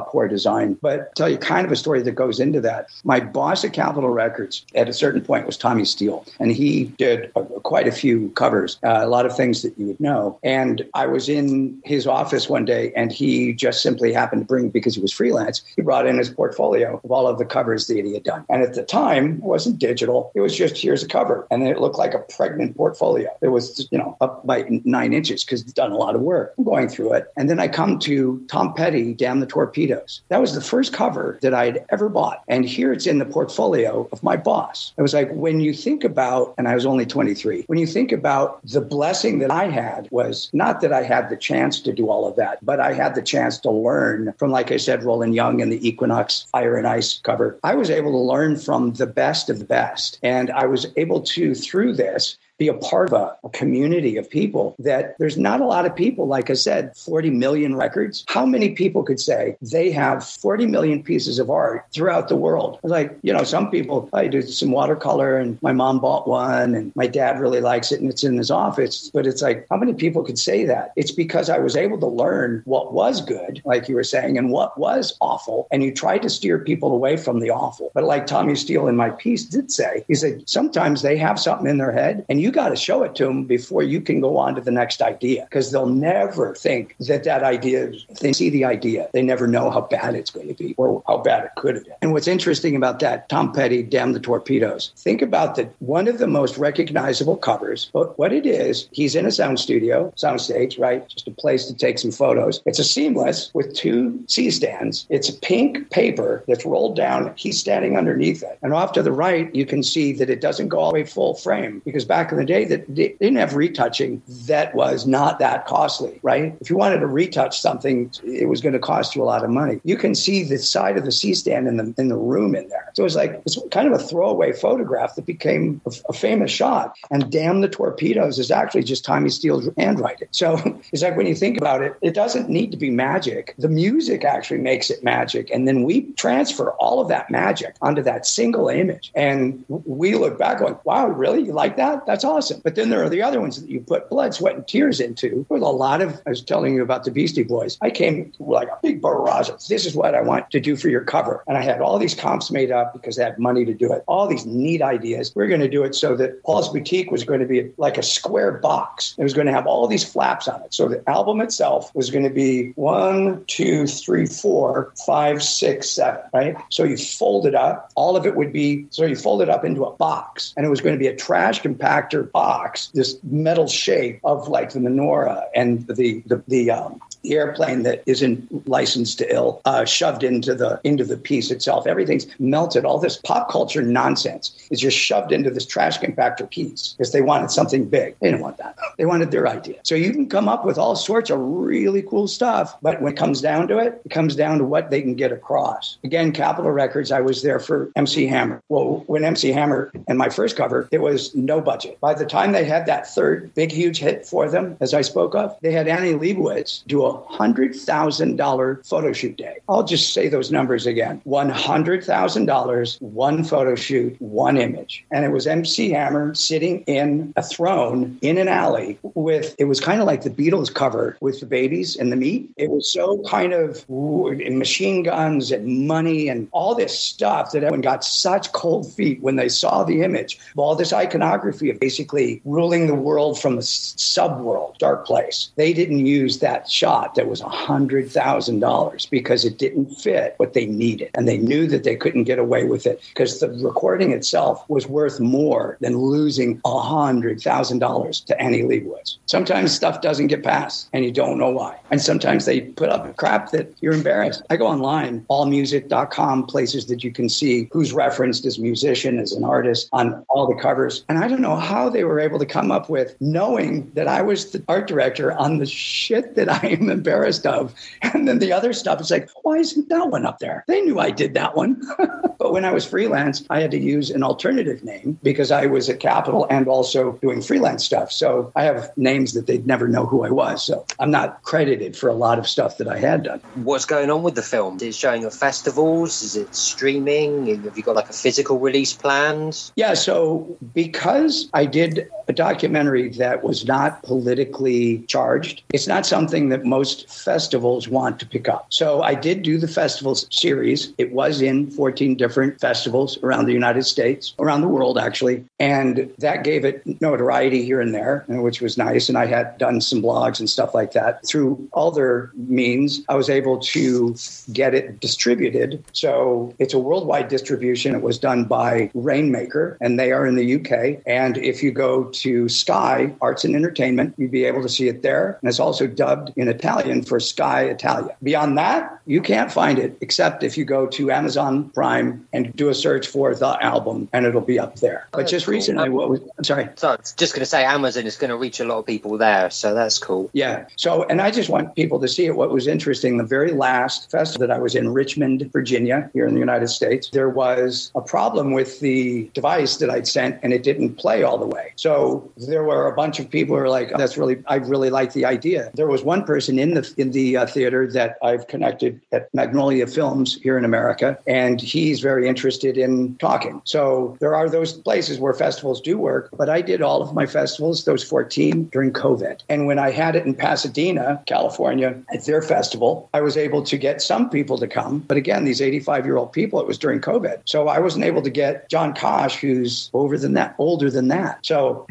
poor design. But I'll tell you kind of a story that goes into that. My boss at Capitol Records at a certain point was Tommy Steele. And he did quite a few covers, a lot of things that you would know. And I was in his office one day, and he just simply happened to bring, because he was freelance, he brought in his portfolio of all of the covers that he had done. And at the time, it wasn't digital. It was just, here's a cover. And it looked like a pregnant portfolio. It was, up by 9 inches because he'd done a lot of work. I'm going through it. And then I come to Tom Petty, Damn the Torpedoes. That was the first cover that I'd ever bought. And here it's in the portfolio of my boss. I was like, when you think about, and I was only 23, when you think about the blessing that I had was not that I had the chance to do all of that, but I had the chance to learn from, like I said, Roland Young and the Equinox Fire and Ice cover. I was able to learn from the best of the best. And I was able to, through this, be a part of a community of people that there's not a lot of people, like I said, 40 million records. How many people could say they have 40 million pieces of art throughout the world? Like, some people, I do some watercolor and my mom bought one and my dad really likes it and it's in his office. But it's like, how many people could say that? It's because I was able to learn what was good, like you were saying, and what was awful. And you try to steer people away from the awful. But like Tommy Steele in my piece did say, he said, sometimes they have something in their head and you got to show it to them before you can go on to the next idea, because they'll never think that idea, if they see the idea, they never know how bad it's going to be or how bad it could have been. And what's interesting about that, Tom Petty, Damn the Torpedoes, think about that, one of the most recognizable covers, but what it is, he's in a soundstage, right? Just a place to take some photos. It's a seamless with 2 C-stands. It's pink paper that's rolled down. He's standing underneath it. And off to the right, you can see that it doesn't go all the way full frame, because back in the day that they didn't have retouching, that was not that costly, right? If you wanted to retouch something, it was going to cost you a lot of money. You can see the side of the C-stand in the room in there. So it was like, it's kind of a throwaway photograph that became a famous shot. And Damn the Torpedoes is actually just Tommy Steele's handwriting. So it's like, when you think about it, it doesn't need to be magic. The music actually makes it magic. And then we transfer all of that magic onto that single image. And we look back going, wow, really? You like that? That's awesome. But then there are the other ones that you put blood, sweat, and tears into. With a lot of, I was telling you about the Beastie Boys. I came like a big barrage of, this is what I want to do for your cover. And I had all these comps made up because I had money to do it. All these neat ideas. We're going to do it so that Paul's Boutique was going to be like a square box. It was going to have all these flaps on it. So the album itself was going to be 1, 2, 3, 4, 5, 6, 7, right? So you fold it up. All of it would be, so you fold it up into a box. And it was going to be a trash compactor box, this metal shape of like the menorah and the airplane that isn't licensed to ill, shoved into the piece itself. Everything's melted. All this pop culture nonsense is just shoved into this trash compactor piece because they wanted something big. They didn't want that. They wanted their idea. So you can come up with all sorts of really cool stuff, but when it comes down to what they can get across. Again, Capitol Records, I was there for MC Hammer. Well, when MC Hammer and my first cover, it was no budget. By the time they had that third big, huge hit for them, as I spoke of, they had Annie Leibovitz do a $100,000 photo shoot day. I'll just say those numbers again. $100,000, one photo shoot, one image. And it was MC Hammer sitting in a throne in an alley with, it was kind of like the Beatles cover with the babies and the meat. It was so kind of machine guns and money and all this stuff that everyone got such cold feet when they saw the image of all this iconography of basically ruling the world from a subworld, dark place. They didn't use that shot lot that was $100,000 because it didn't fit what they needed. And they knew that they couldn't get away with it because the recording itself was worth more than losing $100,000 to Annie Leibovitz. Sometimes stuff doesn't get passed and you don't know why. And sometimes they put up crap that you're embarrassed. I go online, allmusic.com, places that you can see who's referenced as musician, as an artist on all the covers. And I don't know how they were able to come up with knowing that I was the art director on the shit that I am embarrassed of. And then the other stuff is like, why isn't that one up there? They knew I did that one. But when I was freelance, I had to use an alternative name because I was at Capitol and also doing freelance stuff. So I have names that they'd never know who I was. So I'm not credited for a lot of stuff that I had done. What's going on with the film? Is it showing at festivals? Is it streaming? Have you got like a physical release planned? Yeah, so because I did a documentary that was not politically charged, it's not something that most festivals want to pick up. So I did do the festival series. It was in 14 different festivals around the United States, around the world, actually. And that gave it notoriety here and there, which was nice. And I had done some blogs and stuff like that. Through other means, I was able to get it distributed. So it's a worldwide distribution. It was done by Rainmaker, and they are in the UK. And if you go to Sky Arts and Entertainment, you'd be able to see it there. And it's also dubbed in Italian for Sky Italia. Beyond that, you can't find it, except if you go to Amazon Prime and do a search for The Album, and it'll be up there. But just recently, I'm sorry. So I was just going to say Amazon is going to reach a lot of people there, so that's cool. Yeah. So, and I just want people to see it. What was interesting, the very last festival that I was in, Richmond, Virginia, here in the United States, there was a problem with the device that I'd sent, and it didn't play all the way. So there were a bunch of people who were like, I really like the idea. There was one person in the theater that I've connected at Magnolia Films here in America, and he's very interested in talking. So there are those places where festivals do work, but I did all of my festivals, those 14, during COVID. And when I had it in Pasadena, California, at their festival, I was able to get some people to come. But again, these 85-year-old people, it was during COVID. So I wasn't able to get John Kosh, who's older than that. So,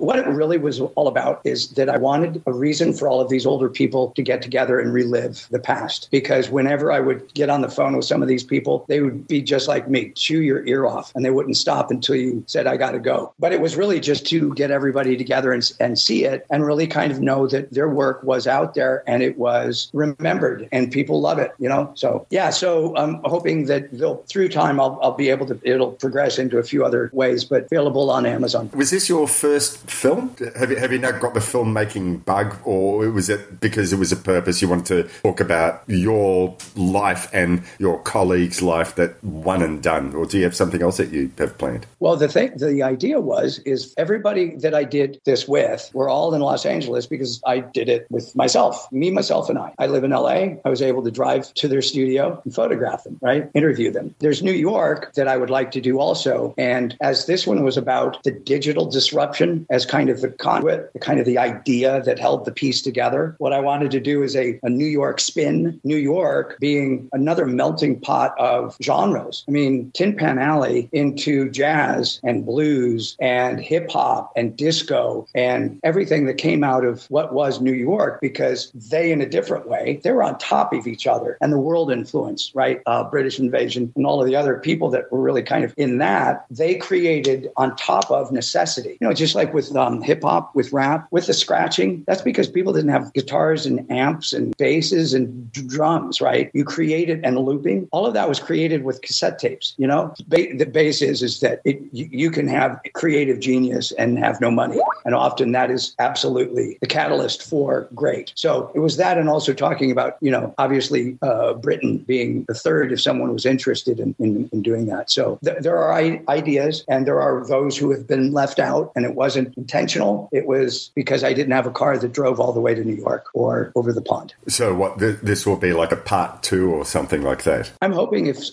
what it really was all about is that I wanted a reason for all of these older people to get together and relive the past. Because whenever I would get on the phone with some of these people, they would be just like me, chew your ear off, and they wouldn't stop until you said, I got to go. But it was really just to get everybody together and see it and really kind of know that their work was out there and it was remembered and people love it, So, yeah, so I'm hoping that through time I'll be able to, it'll progress into a few other ways, but available on Amazon. Was this your first film? Have you not got the filmmaking bug, or was it because it was a purpose you wanted to talk about your life and your colleague's life that one and done, or do you have something else that you have planned? Well, the idea is everybody that I did this with, we're all in Los Angeles because I did it with myself, me, myself, and I. I live in LA. I was able to drive to their studio and photograph them, right? Interview them. There's New York that I would like to do also. And as this one was about the digital disruption as kind of the conduit, kind of the idea that held the piece together, what I wanted to do is a New York spin, New York being another melting pot of genres. I mean, Tin Pan Alley into jazz and blues and hip hop and disco and everything that came out of what was New York, because they, in a different way, they were on top of each other, and the world influence, right? British invasion and all of the other people that were really kind of in that, they created on top of necessity. Just like with hip hop, with rap, with the scratching, that's because people didn't have guitars and amps and basses and drums, right? You created, and looping, all of that was created with cassette tapes, The base is that you can have creative genius and have no money. And often that is absolutely the catalyst for great. So it was that, and also talking about, obviously Britain being the third if someone was interested in doing that. So there are ideas, and there are those who have been left out, and it wasn't intentional. It was because I didn't have a car that drove all the way to New York or over the pond. So what, this will be like a part two or something like that? I'm hoping if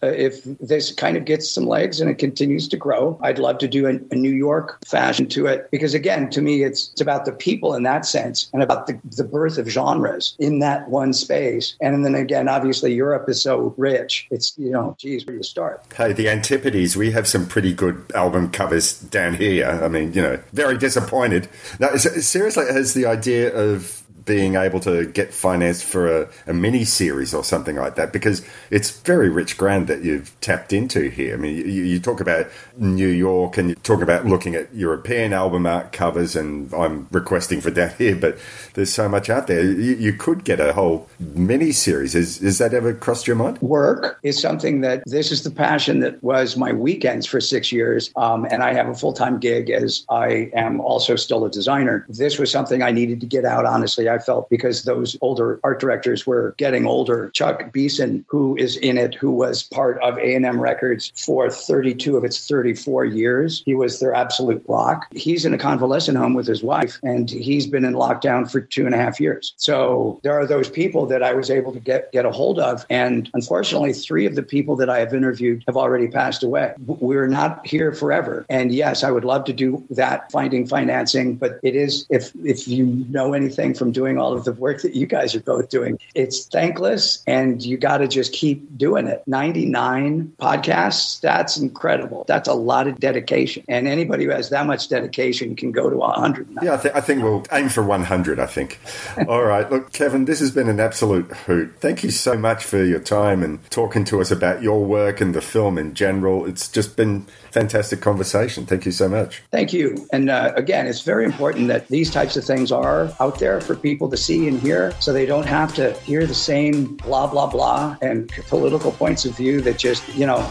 this kind of gets some legs and it continues to grow, I'd love to do a New York fashion to it. Because again, to me, it's about the people in that sense, and about the birth of genres in that one space. And then again, obviously Europe is so rich. It's, where you start. Hey, the Antipodes, we have some pretty good album covers down here. I mean, very disappointed. No, seriously, has the idea of being able to get financed for a mini series or something like that, because it's very rich ground that you've tapped into here. I mean, you talk about New York and you talk about looking at European album art covers, and I'm requesting for down here, but there's so much out there. You could get a whole mini series. Is that ever crossed your mind? Work is something that this is the passion that was my weekends for 6 years, and I have a full-time gig as I am also still a designer. This was something I needed to get out, honestly, I felt, because those older art directors were getting older. Chuck Beeson, who is in it, who was part of A&M Records for 32 of its 34 years. He was their absolute rock. He's in a convalescent home with his wife, and he's been in lockdown for 2.5 years. So there are those people that I was able to get a hold of, and unfortunately, 3 of the people that I have interviewed have already passed away. We're not here forever. And yes, I would love to do that, finding financing, but it is, if you know anything from doing all of the work that you guys are both doing, it's thankless, and you got to just keep doing it. 99 podcasts, that's incredible. That's a lot of dedication, and anybody who has that much dedication can go to 100. Yeah, I think we'll aim for 100, I think. All right. Look, Kevin, this has been an absolute hoot. Thank you so much for your time and talking to us about your work and the film in general. It's just been fantastic conversation. Thank you so much. Thank you. And again, it's very important that these types of things are out there for people to see and hear, so they don't have to hear the same blah, blah, blah and political points of view that just,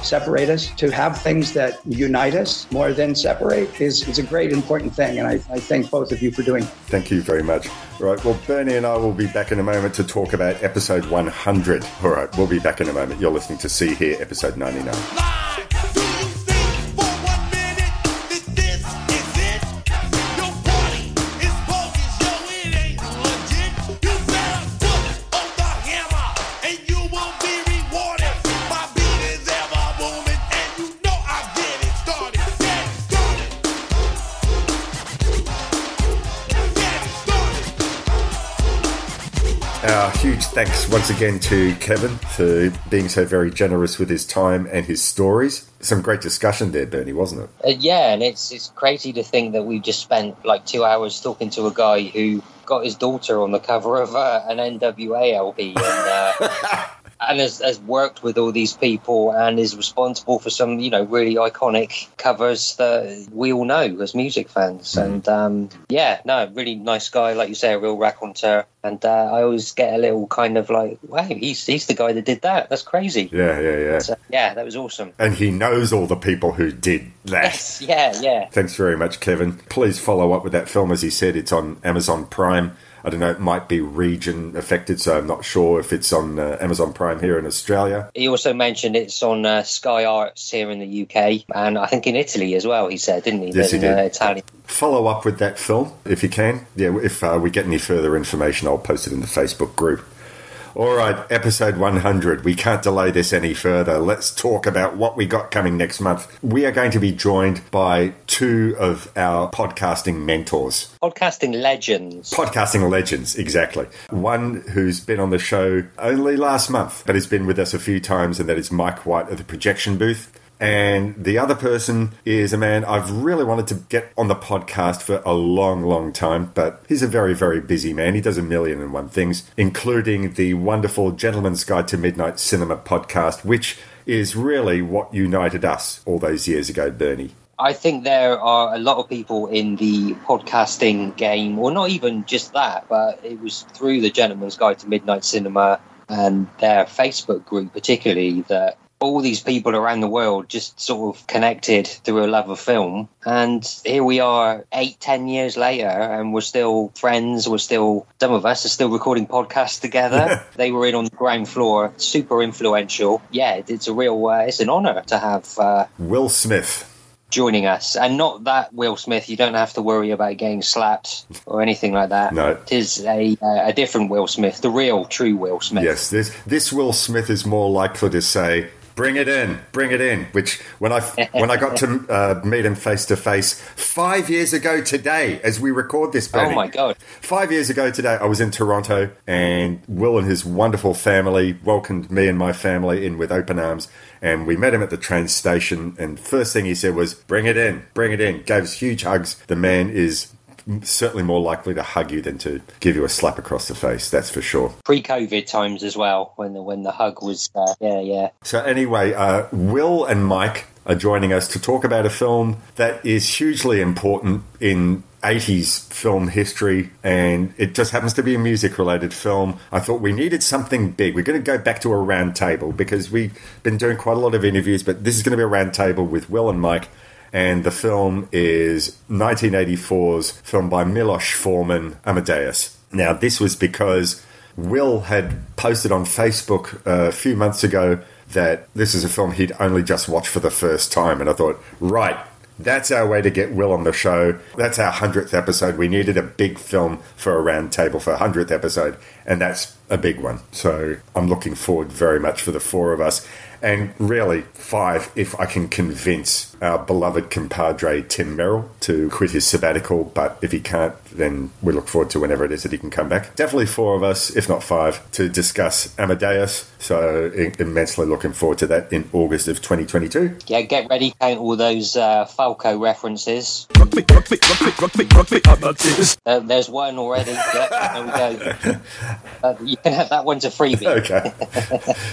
separate us. To have things that unite us more than separate is a great, important thing. And I thank both of you for doing it. Thank you very much. Right. Well, Bernie and I will be back in a moment to talk about episode 100. All right. We'll be back in a moment. You're listening to See Here, episode 99. Huge thanks once again to Kevin for being so very generous with his time and his stories. Some great discussion there, Bernie, wasn't it? Yeah, and it's crazy to think that we just spent like 2 hours talking to a guy who got his daughter on the cover of an N.W.A. LP and has worked with all these people and is responsible for some, really iconic covers that we all know as music fans. Mm-hmm. And really nice guy, like you say, a real raconteur. And I always get a little kind of like, wow, he's the guy that did that. That's crazy. Yeah. So, yeah, that was awesome. And he knows all the people who did that. Yes, yeah. Thanks very much, Kevin. Please follow up with that film. As he said, it's on Amazon Prime. I don't know, it might be region affected, so I'm not sure if it's on Amazon Prime here in Australia. He also mentioned it's on Sky Arts here in the UK, and I think in Italy as well, he said, didn't he? Yes, he did. Italian. Follow up with that film, if you can. Yeah, if we get any further information, I'll post it in the Facebook group. All right, episode 100. We can't delay this any further. Let's talk about what we got coming next month. We are going to be joined by 2 of our podcasting mentors. Podcasting legends. Podcasting legends, exactly. One who's been on the show only last month, but has been with us a few times, and that is Mike White of the Projection Booth. And the other person is a man I've really wanted to get on the podcast for a long, long time, but he's a very, very busy man. He does a million and one things, including the wonderful Gentleman's Guide to Midnight Cinema podcast, which is really what united us all those years ago, Bernie. I think there are a lot of people in the podcasting game, or not even just that, but it was through the Gentleman's Guide to Midnight Cinema and their Facebook group particularly that all these people around the world just sort of connected through a love of film. And here we are 8-10 years later, and we're still friends. Some of us are still recording podcasts together. They were in on the ground floor, super influential. Yeah, it's a real, it's an honor to have Will Smith joining us. And not that Will Smith, you don't have to worry about getting slapped or anything like that. No. It is a different Will Smith, the real, true Will Smith. Yes, this Will Smith is more likely to say, Bring it in, which when I got to meet him face to face 5 years ago today, as we record this, Bernie. Oh, my God. 5 years ago today, I was in Toronto, and Will and his wonderful family welcomed me and my family in with open arms, and we met him at the train station, and first thing he said was, bring it in, bring it in. Gave us huge hugs. The man is certainly more likely to hug you than to give you a slap across the face, that's for sure. Pre-COVID times as well, when the hug was, So anyway, Will and Mike are joining us to talk about a film that is hugely important in 80s film history, and it just happens to be a music-related film. I thought we needed something big. We're going to go back to a round table because we've been doing quite a lot of interviews, but this is going to be a round table with Will and Mike. And the film is 1984's film by Miloš Forman, Amadeus. Now, this was because Will had posted on Facebook a few months ago that this is a film he'd only just watched for the first time. And I thought, right, that's our way to get Will on the show. That's our 100th episode. We needed a big film for a round table for 100th episode. And that's a big one. So I'm looking forward very much for the four of us. And really, five, if I can convince our beloved compadre Tim Merrill to quit his sabbatical. But if he can't, then we look forward to whenever it is that he can come back. Definitely four of us, if not five, to discuss Amadeus. So immensely looking forward to that in August of 2022. Yeah, get ready, count all those Falco references. There's one already. Yeah, there we go. You can have that one to freebie. Okay.